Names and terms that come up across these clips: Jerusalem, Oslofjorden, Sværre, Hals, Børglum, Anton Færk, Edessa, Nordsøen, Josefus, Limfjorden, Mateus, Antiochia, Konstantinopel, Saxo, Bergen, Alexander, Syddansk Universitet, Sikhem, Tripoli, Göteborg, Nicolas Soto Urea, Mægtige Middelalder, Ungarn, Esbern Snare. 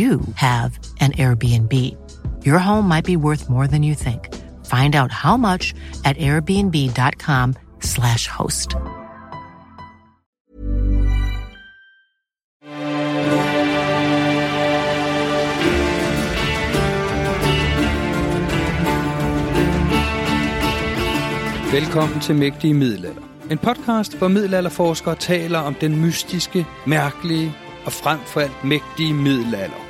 you have an Airbnb. Your home might be worth more than you think. Find out how much at airbnb.com/host. Velkommen til Mægtige Middelalder. En podcast, hvor middelalderforskere taler om den mystiske, mærkelige og frem for alt mægtige middelalder.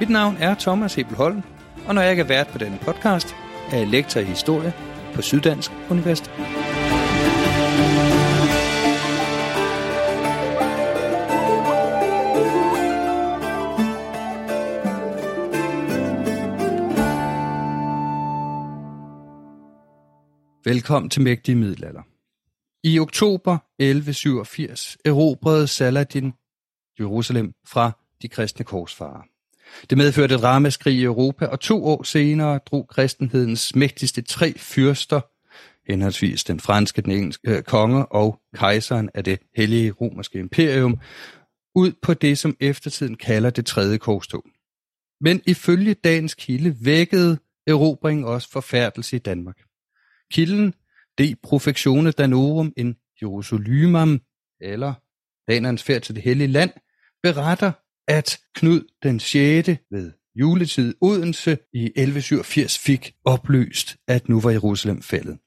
Mit navn er Thomas Hebelholm, og når jeg ikke er vært på denne podcast, er jeg lektor i historie på Syddansk Universitet. Velkommen til Mægtige Middelalder. I oktober 1187 erobrede Saladin Jerusalem fra de kristne korsfarer. Det medførte et ramaskrig i Europa, og 2 år senere drog kristenhedens mægtigste 3 fyrster, henholdsvis den franske, den engelske konge og kejseren af det hellige romerske imperium, ud på det, som eftertiden kalder det tredje korstog. Men ifølge dagens kilde vækkede erobringen også forfærdelse i Danmark. Kilden De profectione Danorum in Jerusalem, eller danernes færd til det hellige land, beretter, at Knud den 6. ved juletid Odense i 1187 fik oplyst, at nu var Jerusalem faldet.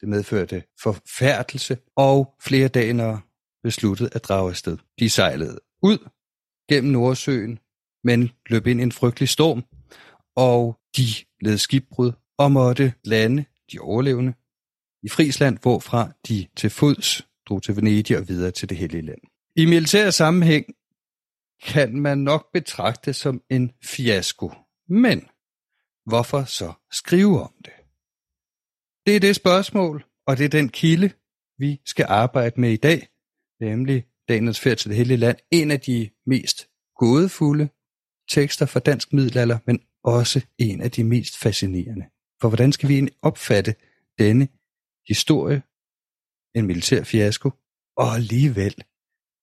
Det medførte forfærdelse, og flere danere besluttede at drage afsted. De sejlede ud gennem Nordsøen, men løb ind i en frygtelig storm, og de led skibbrud og måtte lande, de overlevende, i Friesland, hvorfra de til fods drog til Venedig og videre til det hellige land. I militær sammenhæng kan man nok betragte som en fiasko. Men hvorfor så skrive om det? Det er det spørgsmål, og det er den kilde, vi skal arbejde med i dag, nemlig Danernes færd til det hellige land, en af de mest gådefulde tekster fra dansk middelalder, men også en af de mest fascinerende. For hvordan skal vi egentlig opfatte denne historie, en militær fiasko, og alligevel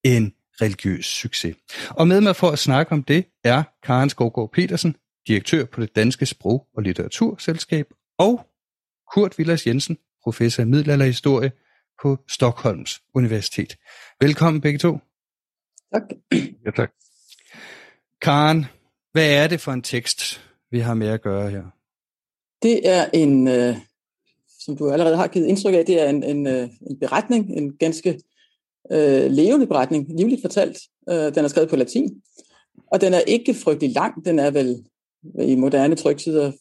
en religiøs succes? Og med mig for at snakke om det er Karen Skovgaard-Petersen, direktør på det Danske Sprog- og Litteraturselskab, og Kurt Villers Jensen, professor i middelalderhistorie på Stockholms Universitet. Velkommen begge to. Tak. Ja, tak. Karen, hvad er det for en tekst, vi har med at gøre her? Det er en, som du allerede har givet indtryk af, det er en beretning, en ganske levende beretning, livligt fortalt. Den er skrevet på latin, og den er ikke frygtelig lang. Den er vel i moderne tryksider 25-30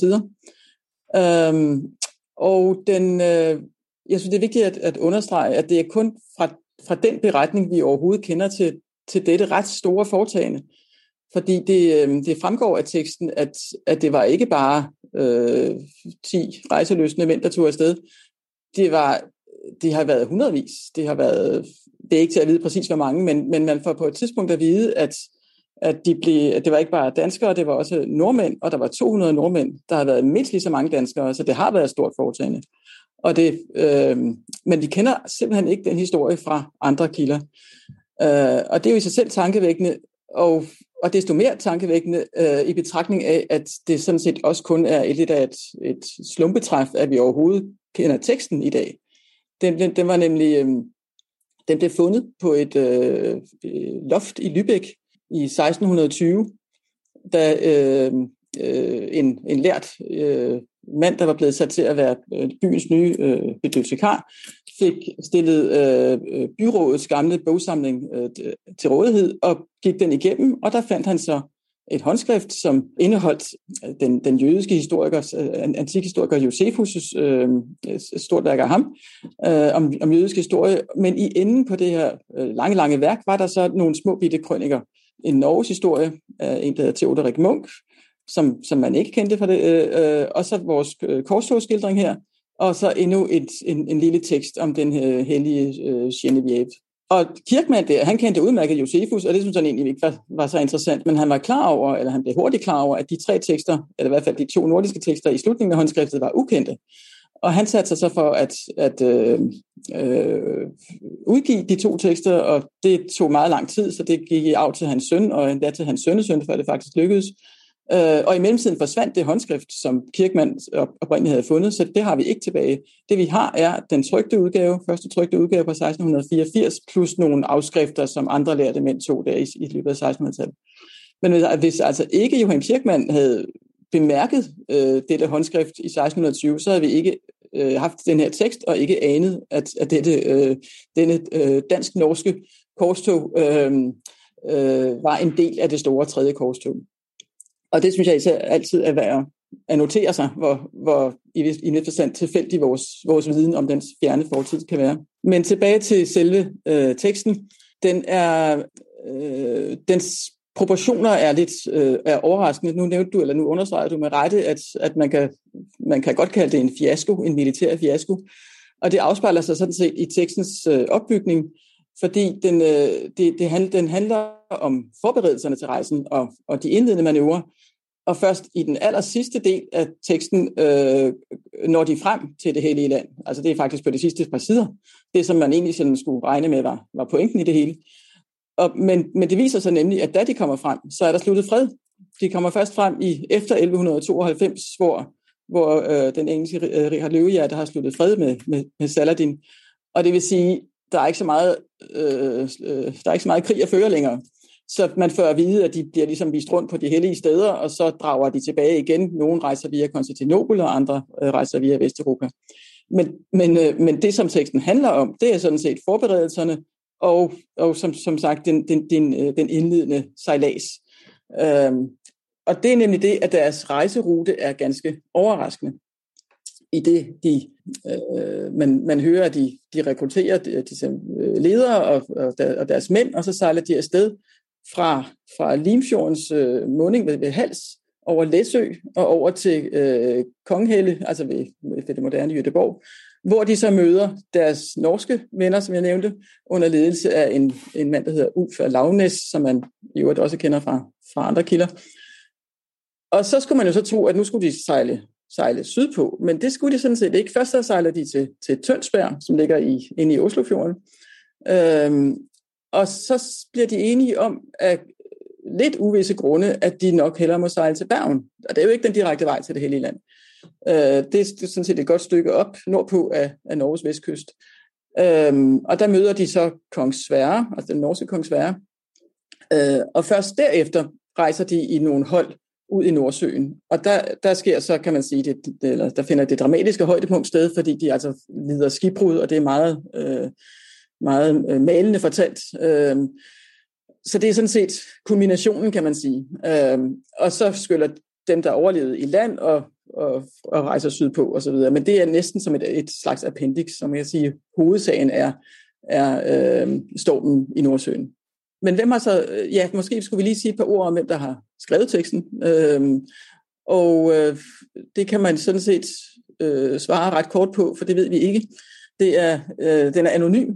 sider. Og den, jeg synes, det er vigtigt at understrege, at det er kun fra den beretning, vi overhovedet kender til dette ret store foretagende. Fordi det fremgår af teksten, at det var ikke bare 10 rejseløsende mænd, der tog afsted. Det har været hundredvis. Det er ikke til at vide præcis, hvor mange, men man får på et tidspunkt at vide, at det var ikke bare danskere, det var også nordmænd, og der var 200 nordmænd. Der har været mindst lige så mange danskere, så det har været et stort foretagende. Men vi kender simpelthen ikke den historie fra andre kilder. Og det er jo i sig selv tankevækkende, og, Og desto mere tankevækkende i betragtning af, at det sådan set også kun er lidt af et slumpetræf, at vi overhovedet kender teksten i dag. Den var nemlig, den blev fundet på et loft i Lübeck i 1620, da en lært mand, der var blevet sat til at være byens nye bibliotekar, fik stillet byrådets gamle bogsamling til rådighed og gik den igennem, og der fandt han så et håndskrift, som indeholdt den jødiske historiker, antikhistoriker Josefus' stort værk af ham, om jødisk historie. Men i enden på det her lange, lange værk var der så nogle små bitte krøniker. En Norges historie, en der hedder Theodorik Munk, som man ikke kendte fra det, og så vores korstogsskildring her, og så endnu en lille tekst om den hellige Genevieve. Og Kirchmann der, han kendte udmærket Josefus, og det synes han egentlig ikke var så interessant, men han var klar over, eller han blev hurtigt klar over, at de tre tekster, eller i hvert fald de to nordiske tekster i slutningen af håndskriftet, var ukendte. Og han satte sig så for at udgive de to tekster, og det tog meget lang tid, så det gik i arv til hans søn, og endda til hans sønnesøn, før det faktisk lykkedes. Og i mellemtiden forsvandt det håndskrift, som Kirchmann oprindeligt havde fundet, så det har vi ikke tilbage. Det vi har er den trykte udgave, første trykte udgave fra 1684, plus nogle afskrifter, som andre lærte mænd tog der i løbet af 1600-tallet. Men hvis altså ikke Johan Kirchmann havde bemærket dette håndskrift i 1620, så havde vi ikke haft den her tekst, og ikke anet, at denne dansk-norske korstog var en del af det store tredje korstog. Og det synes jeg især altid er værd at notere sig, hvor i net forstand tilfældig vores viden om dens fjerne fortid kan være. Men tilbage til selve teksten. Dens proportioner er lidt overraskende. Nu understreger du med rette, at man kan godt kalde det en fiasko, en militær fiasko. Og det afspejler sig sådan set i tekstens opbygning, fordi den handler om forberedelserne til rejsen og de indledende manøvrer. Og først i den allersidste del af teksten når de frem til det hellige land. Altså det er faktisk på de sidste par sider. Det, som man egentlig sådan skulle regne med, var pointen i det hele. Men det viser sig nemlig, at da de kommer frem, så er der sluttet fred. De kommer først frem efter 1192, hvor den engelske Richard Løvehjerte har sluttet fred med Saladin. Og det vil sige, der er ikke så meget, krig at føre længere. Så man får at vide, at de bliver ligesom vist rundt på de hellige steder, og så drager de tilbage igen. Nogle rejser via Konstantinopel, og andre rejser via Vesteuropa. Men det, som teksten handler om, det er sådan set forberedelserne, og som sagt den indledende sejlads. Og det er nemlig det, at deres rejserute er ganske overraskende. I det, man hører, at de rekrutterer disse ledere og deres mænd, og så sejler de afsted fra Limfjordens munding ved Hals, over Læsø og over til Konghelle, altså ved det moderne Göteborg, hvor de så møder deres norske venner, som jeg nævnte, under ledelse af en mand, der hedder Uffe Lavnes, som man i øvrigt også kender fra andre kilder. Og så skulle man jo så tro, at nu skulle de sejle sydpå, men det skulle de sådan set ikke. Først så sejler de til Tønsberg, som ligger inde i Oslofjorden, og så bliver de enige om, at lidt uvisse grunde, at de nok hellere må sejle til Bergen, og det er jo ikke den direkte vej til det hellige land. Det er sådan set et godt stykke op nordpå af Norges vestkyst, og der møder de så kong Sværre, altså den norske kong Sværre, og først derefter rejser de i nogle hold ud i Nordsøen. Og der sker så, kan man sige, der finder det dramatiske højdepunkt sted, fordi de altså lider skibbrud, og det er meget, meget malende fortalt. Så det er sådan set kulminationen, kan man sige. Og så skyller dem, der overlevede i land og rejser sydpå osv. Men det er næsten som et slags appendix, som jeg siger, hovedsagen er stormen i Nordsøen. Men hvem har så... Ja, måske skulle vi lige sige et par ord om, hvem der har skrevet teksten. Det kan man sådan set svare ret kort på, for det ved vi ikke. Den er anonym.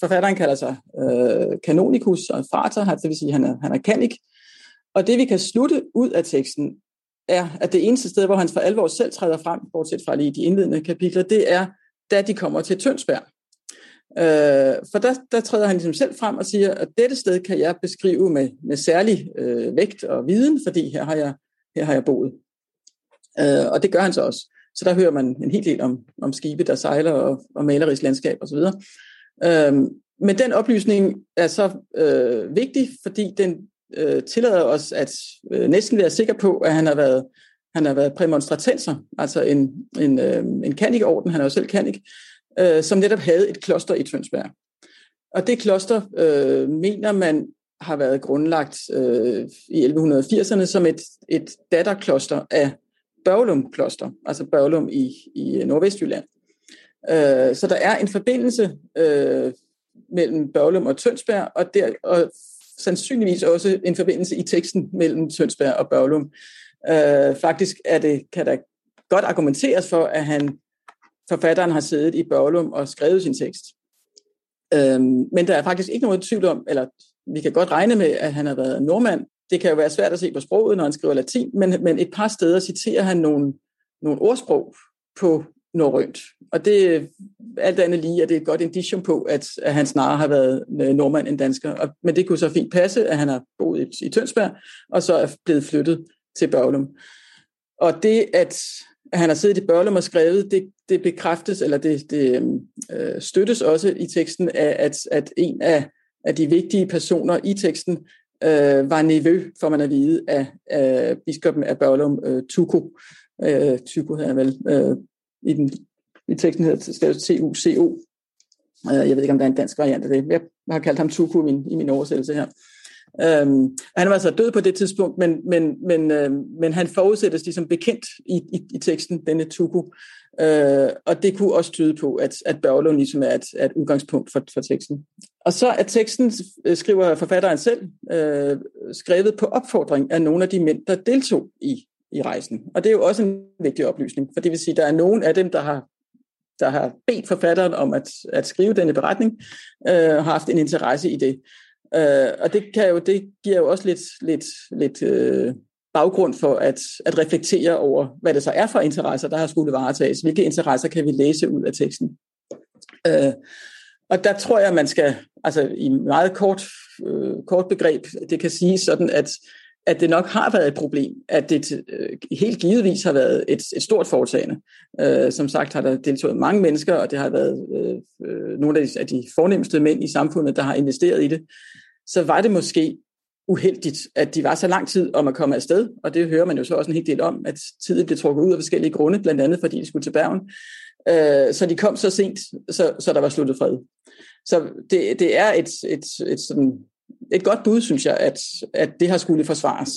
Forfatteren kalder sig kanonikus og frater, det vil sige, han er kanik. Og det, vi kan slutte ud af teksten, er, at det eneste sted, hvor han for alvor selv træder frem, bortset fra lige de indledende kapitler, det er, da de kommer til Tønsberg. For der træder han ligesom selv frem og siger, at dette sted kan jeg beskrive med særlig vægt og viden, fordi her har jeg boet. Og det gør han så også. Så der hører man en hel del om skibe, der sejler og malerisk landskab osv. Men den oplysning er så vigtig, fordi den tillader os at næsten være sikker på, at han har været præmonstratenser, altså en kanikorden, han er jo selv kanik, som netop havde et kloster i Tønsberg. Og det kloster, mener man, har været grundlagt i 1180'erne som et datterkloster af Børglum-kloster, altså Børglum i Nordvestjylland. Så der er en forbindelse mellem Børglum og Tønsberg, og sandsynligvis også en forbindelse i teksten mellem Tønsberg og Børglum. Faktisk kan der godt argumenteres for, at forfatteren har siddet i Børglum og skrevet sin tekst. Men der er faktisk ikke noget tvivl om, eller vi kan godt regne med, at han har været nordmand. Det kan jo være svært at se på sproget, når han skriver latin, men et par steder citerer han nogle ordsprog på norrønt. Og det alt andet lige, at det er et godt indicium på, at han snarere har været nordmand end dansker. Men det kunne så fint passe, at han har boet i Tønsberg, og så er blevet flyttet til Børglum. Og det, at han har siddet i Børglum og skrevet, det bekræftes, eller det støttes også i teksten, af, at en af de vigtige personer i teksten var nevø, for man at vide, af biskoppen af Børglum, Tuco. Tuco hedder han vel. I teksten hedder det T-U-C-O. Jeg ved ikke, om der er en dansk variant af det. Jeg har kaldt ham Tuco i min oversættelse her. Han var så død på det tidspunkt, men han forudsættes ligesom bekendt i teksten, denne Tuco. Og det kunne også tyde på, at Børglum ligesom er et udgangspunkt for teksten. Og så er teksten, skriver forfatteren selv, skrevet på opfordring af nogle af de mænd, der deltog i rejsen. Og det er jo også en vigtig oplysning, for det vil sige, at der er nogen af dem, der har bedt forfatteren om at skrive denne beretning, og har haft en interesse i det. Og det giver jo også lidt baggrund for at reflektere over, hvad det så er for interesser, der har skulle varetages. Hvilke interesser kan vi læse ud af teksten? Og der tror jeg, man skal, altså i meget kort begreb, det kan sige sådan, at det nok har været et problem, at det helt givetvis har været et stort foretagende. Som sagt har der deltaget mange mennesker, og det har været nogle af de fornemmeste mænd i samfundet, der har investeret i det. Så var det måske uheldigt, at de var så lang tid om at komme afsted, og det hører man jo så også en hel del om, at tiden blev trukket ud af forskellige grunde, blandt andet fordi de skulle til Bergen. Så de kom så sent, så der var sluttet fred. Så det er et sådan... Et godt bud, synes jeg, at det har skulle forsvares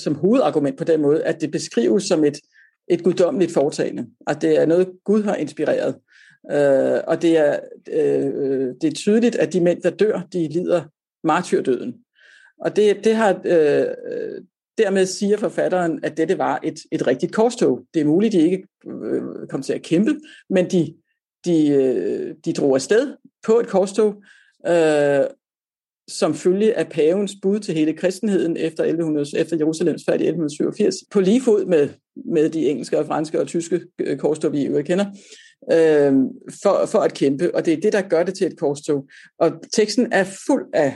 som hovedargument på den måde, at det beskrives som et guddommeligt foretagende, at det er noget, Gud har inspireret. Og det er tydeligt, at de mænd, der dør, de lider martyrdøden. Og dermed siger forfatteren, at dette var et rigtigt korstog. Det er muligt, de ikke kom til at kæmpe, men de drog afsted på et korstog, som følge af pavens bud til hele kristenheden efter Jerusalems fald i 1187, på lige fod med de engelske og franske og tyske korstog, vi jo kender, for at kæmpe. Og det er det, der gør det til et korstog. Og teksten er fuld af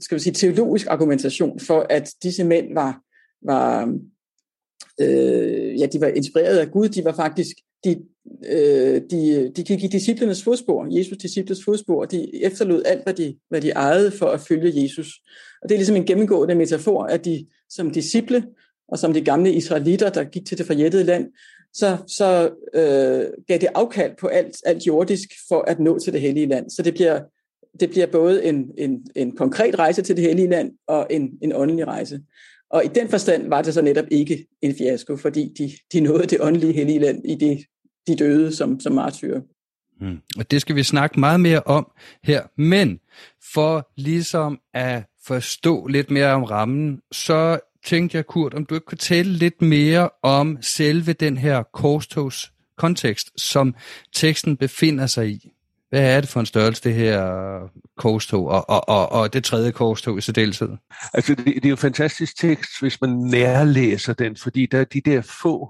skal vi sige, teologisk argumentation for, at disse mænd de var inspireret af Gud. De var faktisk... De gik i disciplenes fodspor, Jesus' disciples fodspor, og de efterlod alt, hvad de ejede for at følge Jesus. Og det er ligesom en gennemgående metafor, at de som disciple, og som de gamle israelitter, der gik til det forjættede land, så gav det afkald på alt jordisk for at nå til det hellige land. Så det bliver både en konkret rejse til det hellige land og en åndelig rejse. Og i den forstand var det så netop ikke en fiasko, fordi de nåede det åndelige hellige land i det, de døde som martyrer. Mm. Og det skal vi snakke meget mere om her. Men for ligesom at forstå lidt mere om rammen, så tænkte jeg, Kurt, om du ikke kunne tale lidt mere om selve den her korstogskontekst, som teksten befinder sig i. Hvad er det for en størrelse, det her korstog og det tredje korstog i særdeleshed? Altså, det er jo en fantastisk tekst, hvis man nærlæser den, fordi der er de der få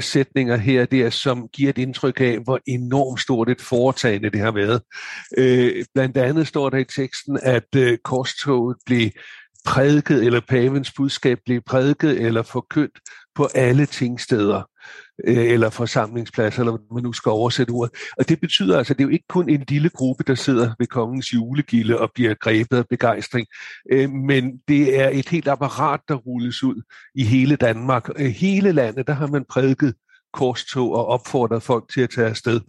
sætninger her og der, som giver et indtryk af, hvor enormt stort et foretagende det har været. Blandt andet står der i teksten, at korstoget blev prædiket, eller pavens budskab blev prædiket eller forkyndt på alle tingsteder eller forsamlingspladser, eller hvad man nu skal oversætte ordet. Og det betyder altså, at det er jo ikke kun en lille gruppe, der sidder ved kongens julegilde og bliver grebet af begejstring, men det er et helt apparat, der rulles ud i hele Danmark. Hele landet, der har man prædiket korstog og opfordret folk til at tage afsted.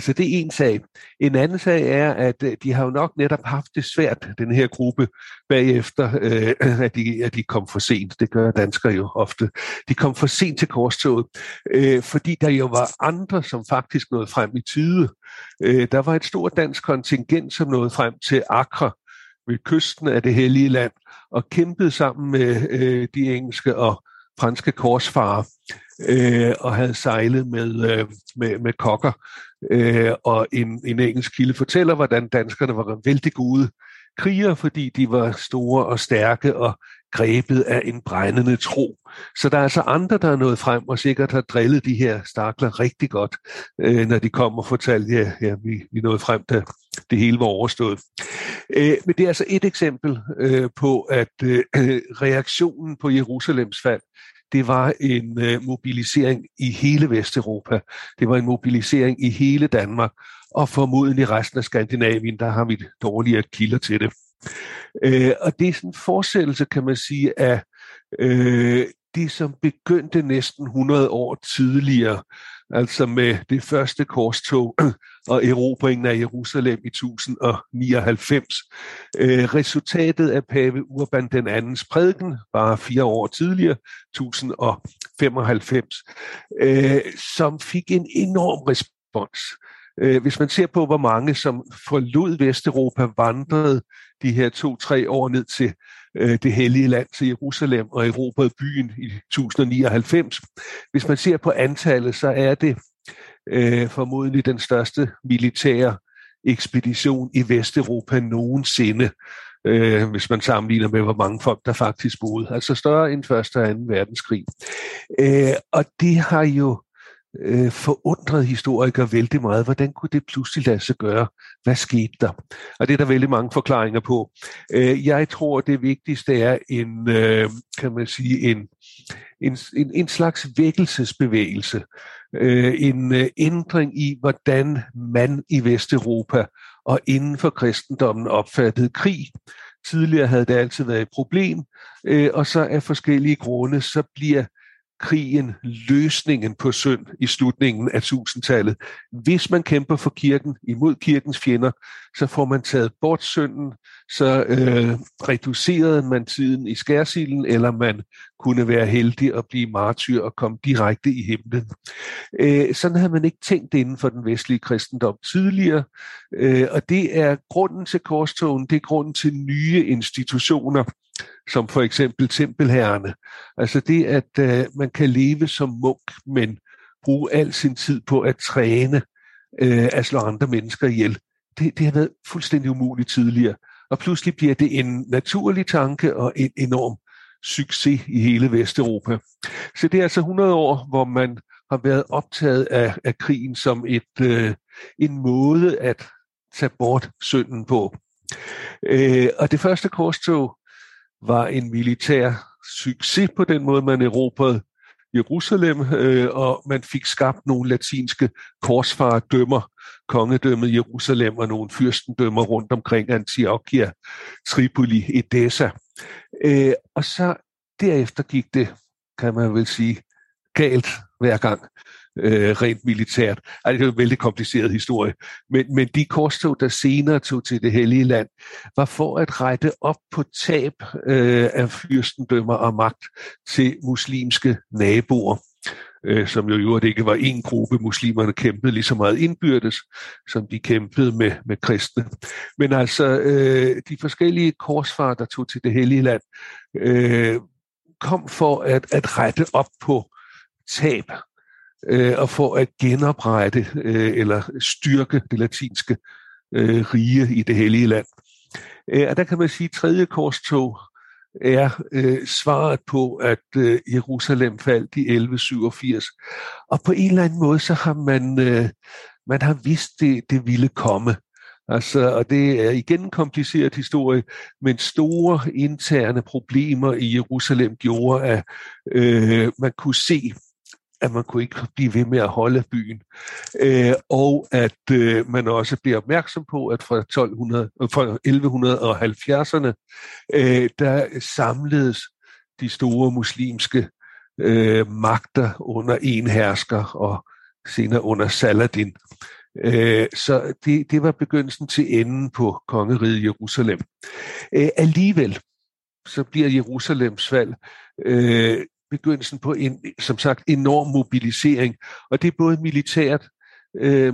Så det er en sag. En anden sag er, at de har jo nok netop haft det svært, den her gruppe, bagefter, at de kom for sent. Det gør danskere jo ofte. De kom for sent til korstoget, fordi der jo var andre, som faktisk nåede frem i tide. Der var et stort dansk kontingent, som nåede frem til Akra, ved kysten af det hellige land, og kæmpede sammen med de engelske og franske korsfarer, og havde sejlet med kokker. Og en engelsk kilde fortæller, hvordan danskerne var vældig gode krigere, fordi de var store og stærke og grebet af en brændende tro. Så der er altså andre, der er nået frem og sikkert har drillet de her stakler rigtig godt, når de kom og fortalte, ja, vi nåede frem, da det hele var overstået. Men det er altså et eksempel på, at reaktionen på Jerusalems fald, det var en mobilisering i hele Vesteuropa. Det var en mobilisering i hele Danmark, og formodentlig resten af Skandinavien, der har vi dårligere kilder til det. Og det er sådan en fortsættelse, kan man sige, af det, som begyndte næsten 100 år tidligere, altså med det første korstog og erobringen af Jerusalem i 1099. Resultatet af pave Urban den andens prædiken var 4 år tidligere, 1095, som fik en enorm respons. Hvis man ser på, hvor mange, som forlod Vesteuropa, vandrede de her 2-3 år ned til det hellige land, til Jerusalem, og erobrede byen i 1099. Hvis man ser på antallet, så er det formodentlig den største militære ekspedition i Vesteuropa nogensinde, hvis man sammenligner med, hvor mange folk der faktisk boede. Altså større end 1. og 2. verdenskrig. Og det har jo forundrede historikere vældig meget. Hvordan kunne det pludselig lade sig gøre? Hvad skete der? Og det er der vældig mange forklaringer på. Jeg tror, det vigtigste er en slags vækkelsesbevægelse. En ændring i, hvordan man i Vesteuropa og inden for kristendommen opfattede krig. Tidligere havde det altid været et problem, og så af forskellige grunde, så bliver krigen, løsningen på synd i slutningen af 1000-tallet. Hvis man kæmper for kirken imod kirkens fjender, så får man taget bort synden, så reducerede man tiden i skærsilden, eller man kunne være heldig at blive martyr og komme direkte i himlen. Sådan havde man ikke tænkt inden for den vestlige kristendom tidligere, og det er grunden til korstogen, det er grunden til nye institutioner, som for eksempel tempelherrerne. Altså det, at man kan leve som munk, men bruge al sin tid på at træne at slå andre mennesker ihjel. Det har været fuldstændig umuligt tidligere. Og pludselig bliver det en naturlig tanke og en enorm succes i hele Vesteuropa. Så det er altså 100 år, hvor man har været optaget af krigen som en måde at tage bort synden på. Og det første korstog var en militær succes på den måde, man erobrede Jerusalem, og man fik skabt nogle latinske korsfarerdømmer, kongedømmet Jerusalem og nogle fyrstendømmer rundt omkring Antiochia, Tripoli, Edessa. Og så derefter gik det, kan man vel sige, galt hver gang, rent militært. Det er jo en vældig kompliceret historie. Men de korstog, der senere tog til det hellige land, var for at rette op på tab af fyrstendømmer og magt til muslimske naboer, som jo i øvrigt ikke var en gruppe. Muslimerne kæmpede lige så meget indbyrdes, som de kæmpede med kristne. Men altså, de forskellige korsfarer, der tog til det hellige land, kom for at rette op på tab og for at genoprette eller styrke det latinske rige i det hellige land. Og der kan man sige, at tredje korstog er svaret på, at Jerusalem faldt i 1187. Og på en eller anden måde, så har man har vidst, det ville komme. Altså, og det er igen en kompliceret historie, men store interne problemer i Jerusalem gjorde, at man kunne se, at man kunne ikke blive ved med at holde byen, og at man også bliver opmærksom på, at fra 1170'erne, der samledes de store muslimske magter under en hersker, og senere under Saladin. Så det var begyndelsen til enden på kongeriget Jerusalem. Alligevel, så bliver Jerusalems fald begyndelsen på en, som sagt, enorm mobilisering, og det er både militært,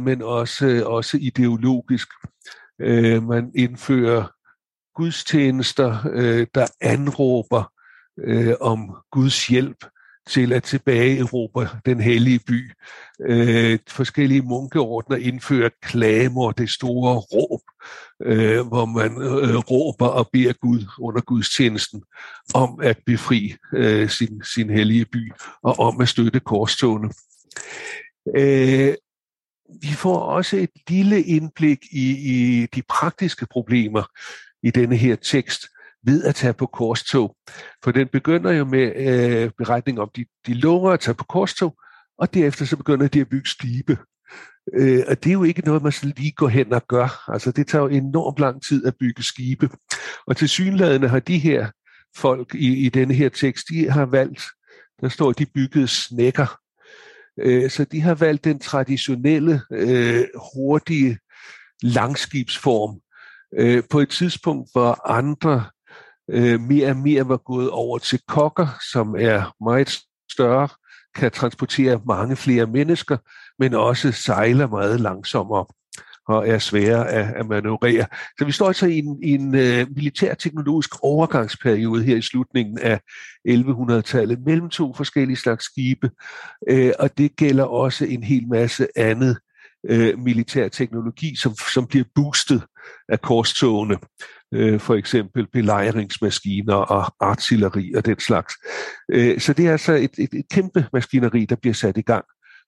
men også ideologisk. Man indfører gudstjenester, der anråber om Guds hjælp til at tilbageerobre den hellige by. Forskellige munkeordner indfører klamer, det store råb, hvor man råber og beder Gud under gudstjenesten om at befri sin hellige by og om at støtte korstogene. Vi får også et lille indblik i de praktiske problemer i denne her tekst, ved at tage på korstog. For den begynder jo med beretning om, de lover at tage på korstog, og derefter så begynder de at bygge skibe. Og det er jo ikke noget, man så lige går hen og gør. Altså det tager jo enormt lang tid at bygge skibe. Og tilsyneladende har de her folk i denne her tekst, de har valgt, der står, de byggede snedker. Så de har valgt den traditionelle, hurtige langskibsform. På et tidspunkt, hvor andre mere og mere var gået over til kokker, som er meget større, kan transportere mange flere mennesker, men også sejler meget langsommere og er svære at manøvrere. Så vi står altså i en militærteknologisk overgangsperiode her i slutningen af 1100-tallet mellem to forskellige slags skibe, og det gælder også en hel masse andet militær teknologi, som bliver boostet af korstogene. For eksempel belejringsmaskiner og artilleri og den slags. Så det er altså et kæmpe maskineri, der bliver sat i gang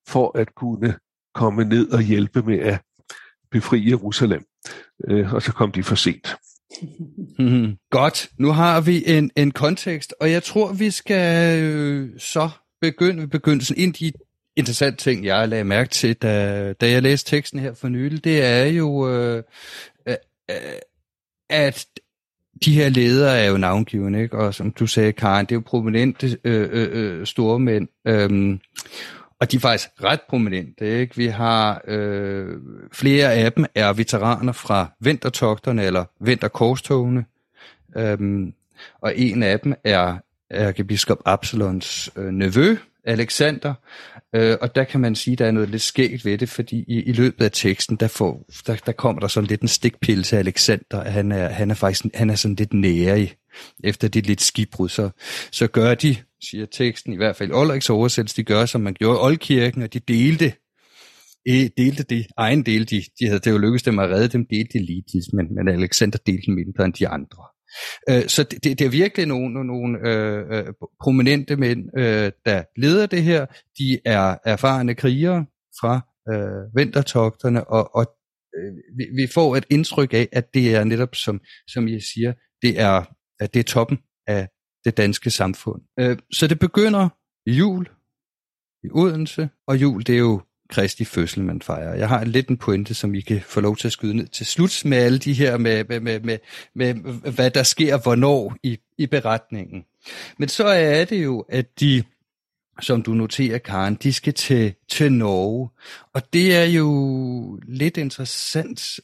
for at kunne komme ned og hjælpe med at befri Jerusalem. Og så kom de for sent. Godt. Nu har vi en kontekst, og jeg tror, vi skal så begynde ved begyndelsen ind i interessant ting, jeg lagde mærke til, da jeg læste teksten her for nylig, det er jo, at de her ledere er jo navngivende, ikke? Og som du sagde, Karen, det er jo prominente store mænd, og de er faktisk ret prominente, ikke? Vi har flere af dem er veteraner fra vintertogterne eller vinterkorstogene, og en af dem er ærkebiskop Absalons nevø, Alexander, og der kan man sige, at der er noget lidt skægt ved det, fordi i løbet af teksten, der kommer der sådan lidt en stikpille til Alexander, at han er sådan lidt nærig efter det lidt skibbrud, så gør de, siger teksten, i hvert fald Olriks oversættelse, de gør, som man gjorde i Oldkirken, og de delte det egen del, de havde det jo lykkedes dem at redde dem, delte det ligeligt, men Alexander delte mindre end de andre. Så det er virkelig nogle prominente mænd, der leder det her. De er erfarne krigere fra vintertogterne, og vi får et indtryk af, at det er netop, som jeg siger, at det er toppen af det danske samfund. Så det begynder i jul i Odense, og jul det er jo Kristi fødsel, man fejrer. Jeg har lidt en pointe, som I kan få lov til at skyde ned til slut med alle de her, med hvad der sker, hvornår i beretningen. Men så er det jo, at de, som du noterer, Karen, de skal til Norge. Og det er jo lidt interessant,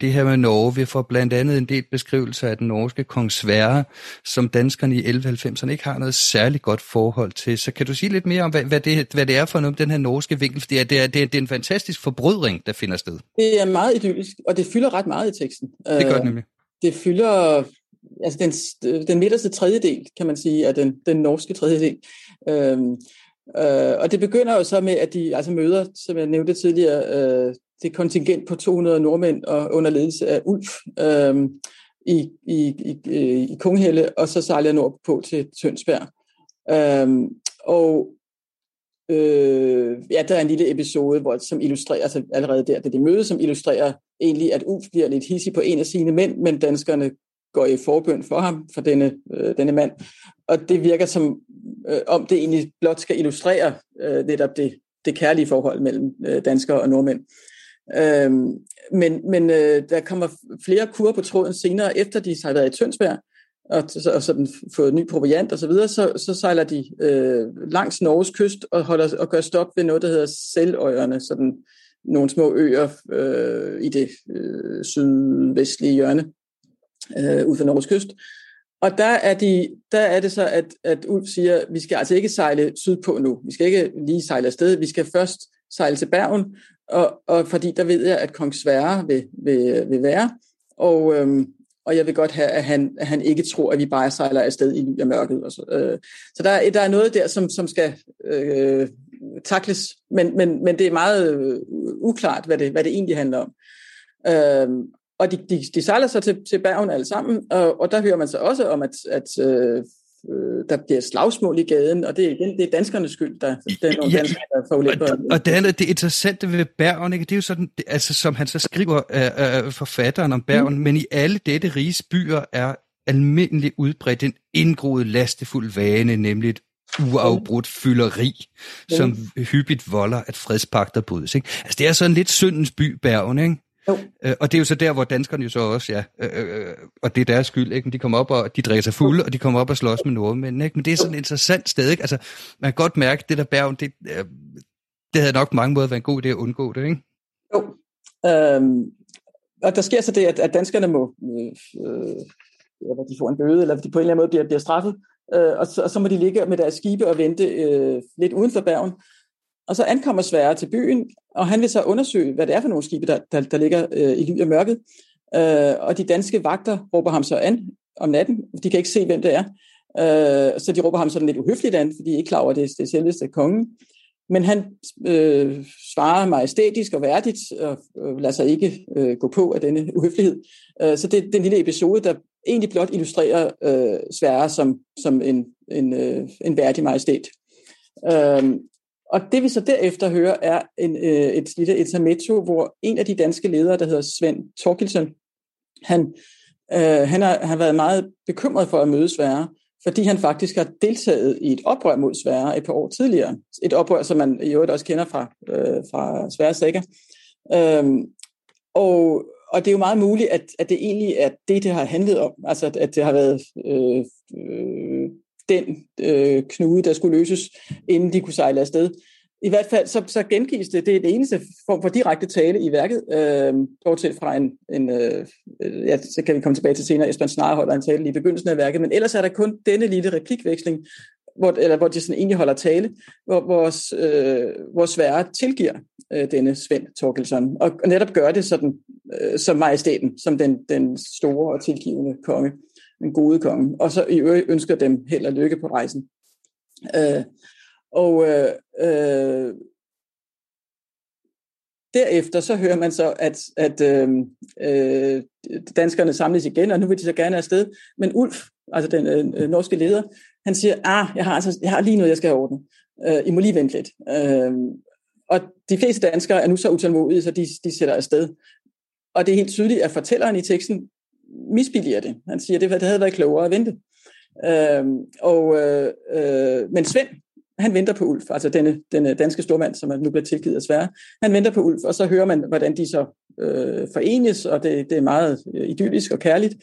det her med Norge. Vi får blandt andet en del beskrivelser af den norske kong Sværre, som danskerne i 1190'erne ikke har noget særligt godt forhold til. Så kan du sige lidt mere om, hvad det er for noget den her norske vinkel? Det er en fantastisk forbrydring, der finder sted. Det er meget idyllisk, og det fylder ret meget i teksten. Det gør det nemlig. Det fylder... Altså den midterste tredjedel, kan man sige, er den norske tredjedel. Og det begynder jo så med, at de altså møder, som jeg nævnte tidligere, det kontingent på 200 nordmænd og under ledelse af Ulf, i Konghelle, og så sejlede jeg nordpå til Tønsberg. Der er en lille episode, hvor, som illustrerer, altså allerede der, det møde, som illustrerer egentlig, at Uffe bliver lidt hissig på en af sine mænd, men danskerne går i forbøn for ham, for denne mand. Og det virker som, om det egentlig blot skal illustrere netop det kærlige forhold mellem danskere og nordmænd. Men der kommer flere kurver på tråden senere, efter de har været i Tønsberg, og sådan fået ny proviant og så videre, så sejler de langs Norges kyst og gør stop ved noget, der hedder Selvøjerne, sådan nogle små øer i det sydvestlige hjørne ud for Norges kyst. Og der er det så, at Ulf siger, at vi skal altså ikke sejle sydpå nu. Vi skal ikke lige sejle afsted. Vi skal først sejle til Bergen, og fordi der ved jeg, at kong Sværre vil være. Og jeg vil godt have, at han ikke tror, at vi bare sejler afsted i ly af mørket. Og så der er noget der, som skal takles, men det er meget uklart, hvad det egentlig handler om. Og de sejler så til Bergen alle sammen, og der hører man så også om, at der bliver slagsmål i gaden, og det er danskernes skyld, der får ulæbber. Og det interessante ved Bergen, ikke? Det er jo sådan, altså, som han så skriver, forfatteren om Bergen, men i alle dette riges byer er almindelig udbredt en indgroet lastefuld vane, nemlig et uafbrudt fylderi, som hyppigt volder, at fredspagter brydes. Ikke? Altså, det er sådan lidt syndens by, Bergen, ikke? Jo. Og det er jo så der, hvor danskerne jo så også, og det er deres skyld, ikke? Men de kommer op, og de drikker sig fulde, og de kommer op og slås med nordmændene, ikke? Men det er sådan et interessant sted, ikke? Altså, man kan godt mærke, at det der Bergen, det havde nok på mange måder været en god idé at undgå det, ikke? Jo. Og der sker så det, at danskerne må, eller de får en bøde, eller de på en eller anden måde bliver straffet, og så må de ligge med deres skibe og vente lidt uden for Bergen. Og så ankommer Sværre til byen, og han vil så undersøge, hvad det er for nogle skibe, der ligger i ly af mørket. Og de danske vagter råber ham så an om natten. De kan ikke se, hvem det er. Så de råber ham sådan lidt uhøfligt an, fordi de er ikke klar over, at det er selveste kongen. Men han svarer majestætisk og værdigt, og lader sig ikke gå på af denne uhøflighed. Så det er den lille episode, der egentlig blot illustrerer Sværre som en værdig majestæt. Og det vi så derefter hører er et lille intermezzo, hvor en af de danske ledere, der hedder Svend Thorkelsen, han har været meget bekymret for at møde Sverige, fordi han faktisk har deltaget i et oprør mod Sverige et par år tidligere. Et oprør, som man i øvrigt også kender fra Sveriges saga. Og det er jo meget muligt, at det egentlig er det har handlet om. Altså at det har været... Den knude, der skulle løses, inden de kunne sejle afsted. I hvert fald så gengives det er det eneste form for direkte tale i værket, bortset fra så kan vi komme tilbage til senere, Esben Snare holder en tale i begyndelsen af værket, men ellers er der kun denne lille replikveksling, hvor de sådan egentlig holder tale, hvor Sverre tilgiver denne Svend Thorkelsen, og netop gør det sådan, som majestæten, som den store og tilgivende konge. En gode konge, og så i øvrigt ønsker dem held og lykke på rejsen. Derefter så hører man så, at danskerne samles igen, og nu vil de så gerne afsted, men Ulf, altså den norske leder, han siger, jeg har lige noget, jeg skal have ordnet. I må lige vente lidt. Og de fleste danskere er nu så utålmodige, så de sætter afsted. Og det er helt tydeligt, at fortælleren i teksten misbilliger det. Han siger, at det havde været klogere at vente. Men Svend, han venter på Ulf, altså denne danske stormand, som nu bliver tilgivet af Sverre. Han venter på Ulf, og så hører man, hvordan de så forenes, og det er meget idyllisk og kærligt.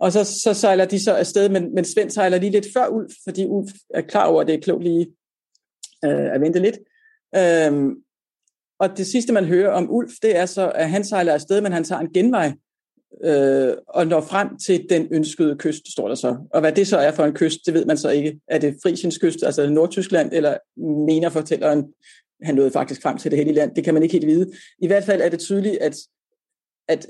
Og så sejler de så afsted, men Svend sejler lige lidt før Ulf, fordi Ulf er klar over, at det er klogt lige at vente lidt. Og det sidste, man hører om Ulf, det er så, at han sejler afsted, men han tager en genvej, og når frem til den ønskede kyst, står der så. Og hvad det så er for en kyst, det ved man så ikke. Er det Frisiens kyst, altså Nordtyskland, eller mener fortælleren, han nåede faktisk frem til det hellige land? Det kan man ikke helt vide. I hvert fald er det tydeligt, at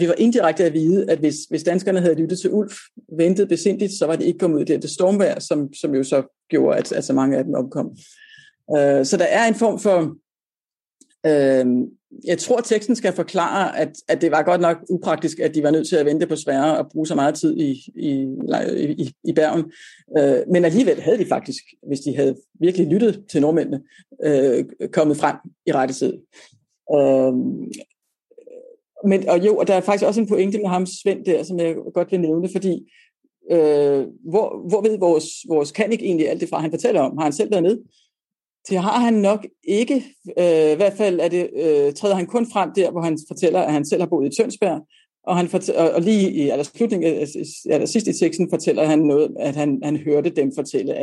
vi var indirekte at vide, at hvis danskerne havde lyttet til Ulf, ventet besindigt, så var det ikke kommet ud i det stormvejr, som jo så gjorde, at så mange af dem omkom. Så der er en form for Jeg tror, teksten skal forklare, at det var godt nok upraktisk, at de var nødt til at vente på Sværre og bruge så meget tid i Bergen. Men alligevel havde de faktisk, hvis de havde virkelig lyttet til nordmændene, kommet frem i rette tid. Og der er faktisk også en pointe med ham, Svend, der, som jeg godt vil nævne, fordi hvor ved vores kanik egentlig alt det fra, han fortæller om? Har han selv været med? Det har han nok ikke. I hvert fald er det, træder han kun frem der, hvor han fortæller, at han selv har boet i Tønsberg. Og, sidst i teksten fortæller han noget, at han hørte dem fortælle.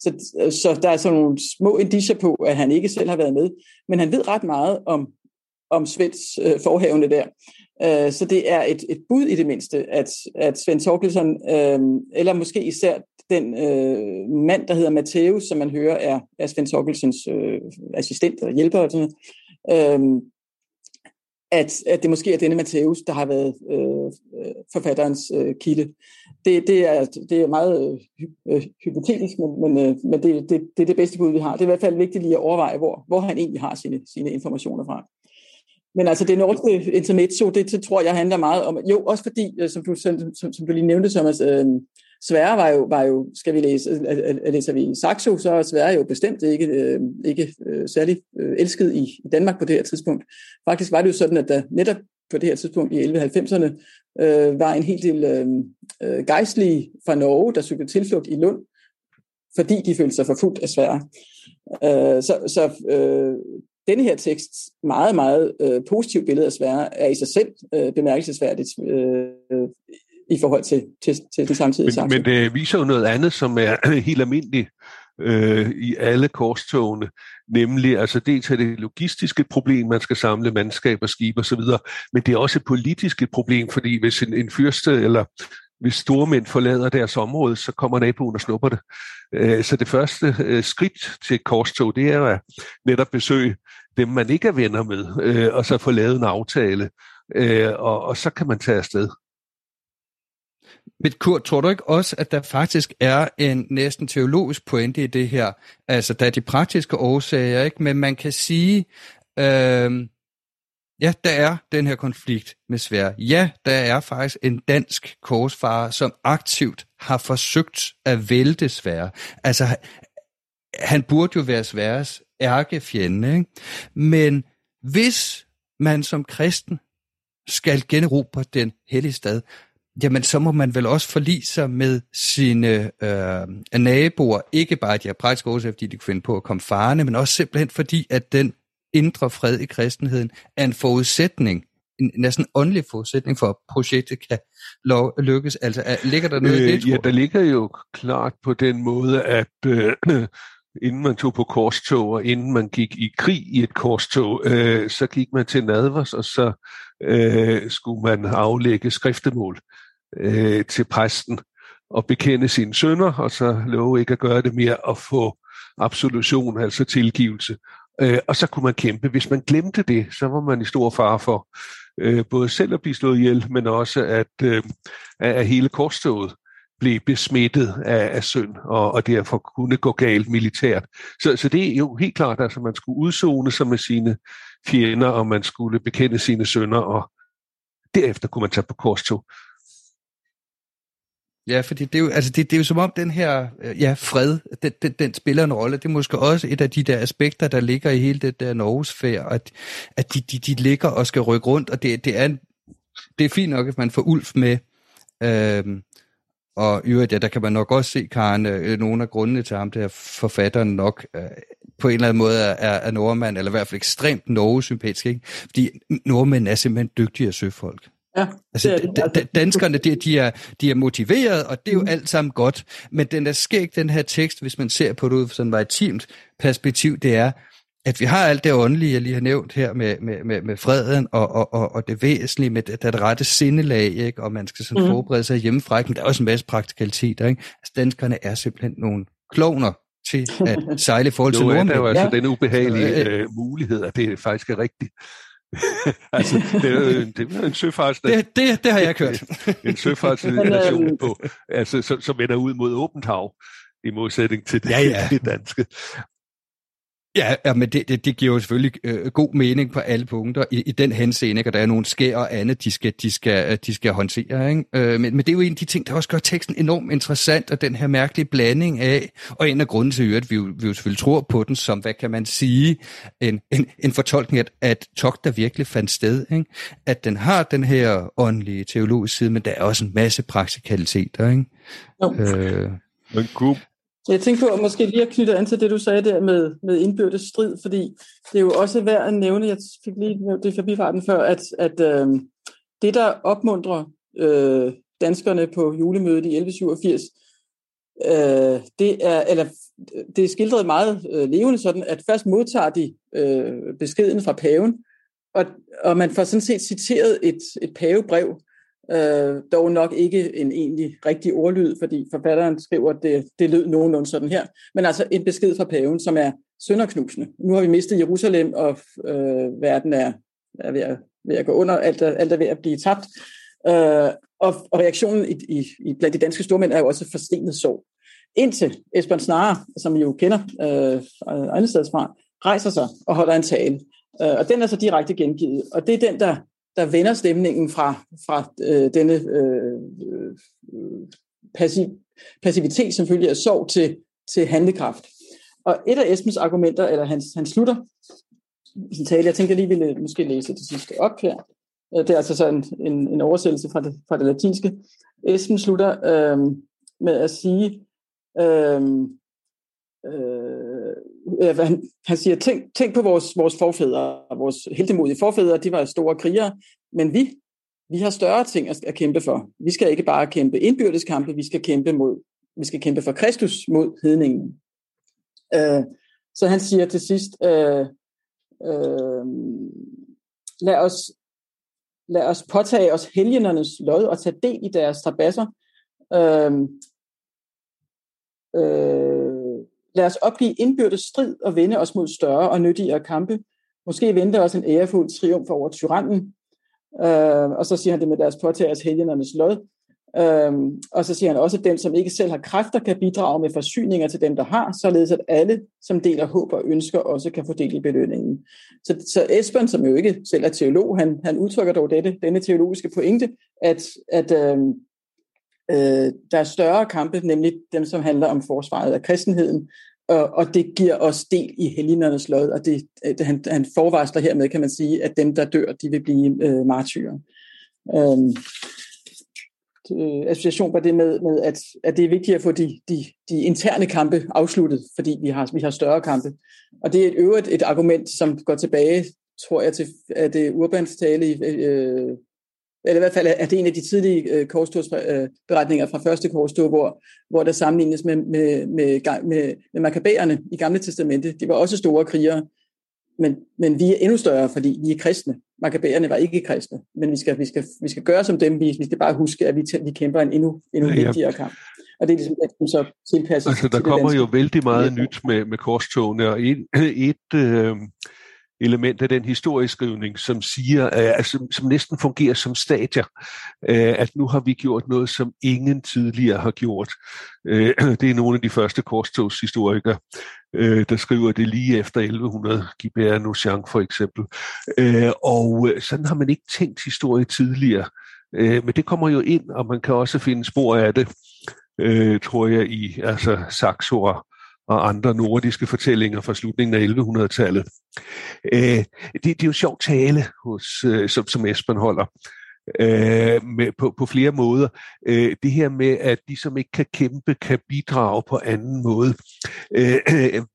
Så der er sådan nogle små indicier på, at han ikke selv har været med. Men han ved ret meget om Svends forhavne der. Så det er et bud i det mindste, at Svend Thorkelsen, eller måske især den mand, der hedder Mateus, som man hører er Svend Thorkelsens assistent og hjælper, og sådan noget, at det måske er denne Mateus, der har været forfatterens kilde. Det er meget hypotetisk, men det er det bedste bud, vi har. Det er i hvert fald vigtigt lige at overveje, hvor han egentlig har sine informationer fra. Men altså det norske intermezzo, det tror jeg handler meget om. Jo, også fordi, som du lige nævnte, Thomas, Sværre var jo, skal vi læser vi i Saxo, så er Sværre jo bestemt ikke særlig elsket i Danmark på det her tidspunkt. Faktisk var det jo sådan, at der netop på det her tidspunkt i 1190'erne var en hel del gejstlige fra Norge, der søgte tilflugt i Lund, fordi de følte sig forfulgt af Sværre. Denne her teksts meget, meget positivt billede af Sværre er i sig selv bemærkelsesværdigt i forhold til den samtidige Saxo. Men det viser jo noget andet, som er helt almindeligt i alle korstogene, nemlig altså dels er det logistiske problem, man skal samle mandskab og skib og så videre, men det er også et politisk problem, fordi hvis en fyrste eller hvis stormænd forlader deres område, så kommer naboen og snupper det. Så det første skridt til et korstog, det er at netop besøge dem, man ikke er venner med, og så få lavet en aftale, og så kan man tage afsted. Men Kurt, tror du ikke også, at der faktisk er en næsten teologisk pointe i det her? Altså, der er de praktiske årsager, ikke? Men man kan sige... Ja, der er den her konflikt med Sverige. Ja, der er faktisk en dansk korsfarer, som aktivt har forsøgt at vælte Sverige. Altså, han burde jo være Sveriges ærkefjende, ikke? Men hvis man som kristen skal generobre den hellige stad, jamen så må man vel også forlige sig med sine naboer. Ikke bare, at de har praktisk årsag, fordi de kunne finde på at komme farne, men også simpelthen fordi, at den indre fred i kristenheden er en forudsætning, en næsten åndelig forudsætning for, at projektet kan lykkes. Altså, ligger der noget i det, tror du? Ja, der ligger jo klart på den måde, at inden man tog på korstog, og inden man gik i krig i et korstog, så gik man til nadvers, og så skulle man aflægge skriftemål til præsten og bekende sine synder, og så love ikke at gøre det mere og få absolution, altså tilgivelse. Og så kunne man kæmpe. Hvis man glemte det, så var man i stor fare for både selv at blive slået ihjel, men også at hele korstoget blev besmittet af synd, og derfor kunne gå galt militært. Så det er jo helt klart, at altså, man skulle udzone sig med sine fjender, og man skulle bekende sine synder, og derefter kunne man tage på korstog. Ja, fordi det er jo som om den her fred, den spiller en rolle. Det er måske også et af de der aspekter, der ligger i hele det der Norgesfærd, at de ligger og skal rykke rundt, og det er fint nok, at man får Ulf med. Og øvrigt, ja, der kan man nok også se, Karen, nogle af grundene til ham, der forfatteren nok på en eller anden måde er nordmand, eller i hvert fald ekstremt norgesympatisk, ikke? Fordi nordmænd er simpelthen dygtige søfolk. Ja, altså, danskerne, de er motiveret, og det er jo alt sammen godt, men den der skæg, den her tekst, hvis man ser på det ud fra sådan et maritimt perspektiv, det er, at vi har alt det åndelige, jeg lige har nævnt her med freden og det væsentlige med det rette sindelag, ikke? Og man skal sådan forberede sig hjemmefra, men der er også en masse praktikaliteter, ikke? Altså, danskerne er simpelthen nogle klovner til at sejle i forhold til nordmænd. Der er jo altså den ubehagelige mulighed, at det faktisk er rigtigt. Altså, det er en søfartsnation. Det har jeg kørt. En søfartsnation på, altså, som vender ud mod åbent hav, i modsætning til det danske. Ja, men det giver jo selvfølgelig god mening på alle punkter i den henseende, ikke? Og der er nogle skær og andet, de skal håndtere. Ikke? Men det er jo en af de ting, der også gør teksten enormt interessant, og den her mærkelige blanding af, og en af grunden til, at vi jo selvfølgelig tror på den, som, hvad kan man sige, en fortolkning af et togt, der virkelig fandt sted. Ikke? At den har den her åndelige teologiske side, men der er også en masse praktikaliteter. Ikke? Jeg tænkte på, at måske lige at knytte an til det, du sagde der med indbyrdes strid, fordi det er jo også værd at nævne, jeg fik lige nævnt det forbifarten før, at det, der opmuntrer danskerne på julemødet i 1187, det er skildret meget levende sådan, at først modtager de beskeden fra paven, og man får sådan set citeret et pavebrev, dog nok ikke en egentlig rigtig ordlyd, fordi forfatteren skriver, at det lød nogenlunde sådan her, men altså en besked fra paven, som er sønderknusende. Nu har vi mistet Jerusalem, og verden er ved at gå under, alt er ved at blive tabt. Og reaktionen blandt de danske stormænd er jo også forstenet sorg. Indtil Esbern Snare, som I jo kender andre steder fra, rejser sig og holder en tale. Og den er så direkte gengivet, og det er den, der vender stemningen fra denne passivitet, som følger af sorg, til handlekraft. Og et af Esbens argumenter, eller han slutter sin tale, jeg tænkte, jeg lige ville måske læse det sidste op her. Det er altså så en oversættelse fra det latinske. Esben slutter med at sige, han siger, tænk på vores forfædre, vores heltemodige forfædre, de var store krigere, men vi har større ting at kæmpe for. Vi skal ikke bare kæmpe indbyrdes kampe, vi skal kæmpe for Kristus mod hedningen. Så han siger til sidst, lad os påtage os helgenernes lod og tage del i deres strabasser. Lad os opgive indbyrdes strid og vende os mod større og nyttigere kampe. Måske venter os en ærefuld triumf over tyrannen. Og så siger han det med deres påtager helgenernes lod. Og så siger han også, at den, som ikke selv har kræfter, kan bidrage med forsyninger til dem, der har, således at alle, som deler håb og ønsker, også kan få del i belønningen. Så Esbern, som jo ikke selv er teolog, han udtrykker dog denne teologiske pointe, at der er større kampe, nemlig dem, som handler om forsvaret af kristenheden, og det giver os del i helgenernes lod, og han forvarsler hermed, kan man sige, at dem, der dør, de vil blive martyrer. Association var det med at det er vigtigt at få de interne kampe afsluttet, fordi vi har større kampe. Og det er et argument, som går tilbage, tror jeg, til at det Urbans tale i... eller i hvert fald er det en af de tidlige korstogsberetninger fra første korstog, hvor der sammenlignes med makkabæerne i Gamle Testamente. De var også store krigere, men vi er endnu større, fordi vi er kristne. Makkabæerne var ikke kristne, men vi skal gøre som dem. Vi skal bare huske, at vi kæmper en endnu vigtigere kamp. Og det er ligesom, at den så tilpasses altså, der til kommer det jo vældig meget nyt med korstogene, og et element af den historieskrivning, som siger, som næsten fungerer som stadier, at nu har vi gjort noget, som ingen tidligere har gjort. Det er nogle af de første korstogshistorikere, der skriver det lige efter 1100, Guibert og Nogent for eksempel. Og sådan har man ikke tænkt historie tidligere. Men det kommer jo ind, og man kan også finde spor af det, tror jeg, i Saxo og andre nordiske fortællinger fra slutningen af 1100-tallet. Det er jo sjovt tale, som Esbern holder, på flere måder. Det her med, at de, som ikke kan kæmpe, kan bidrage på anden måde,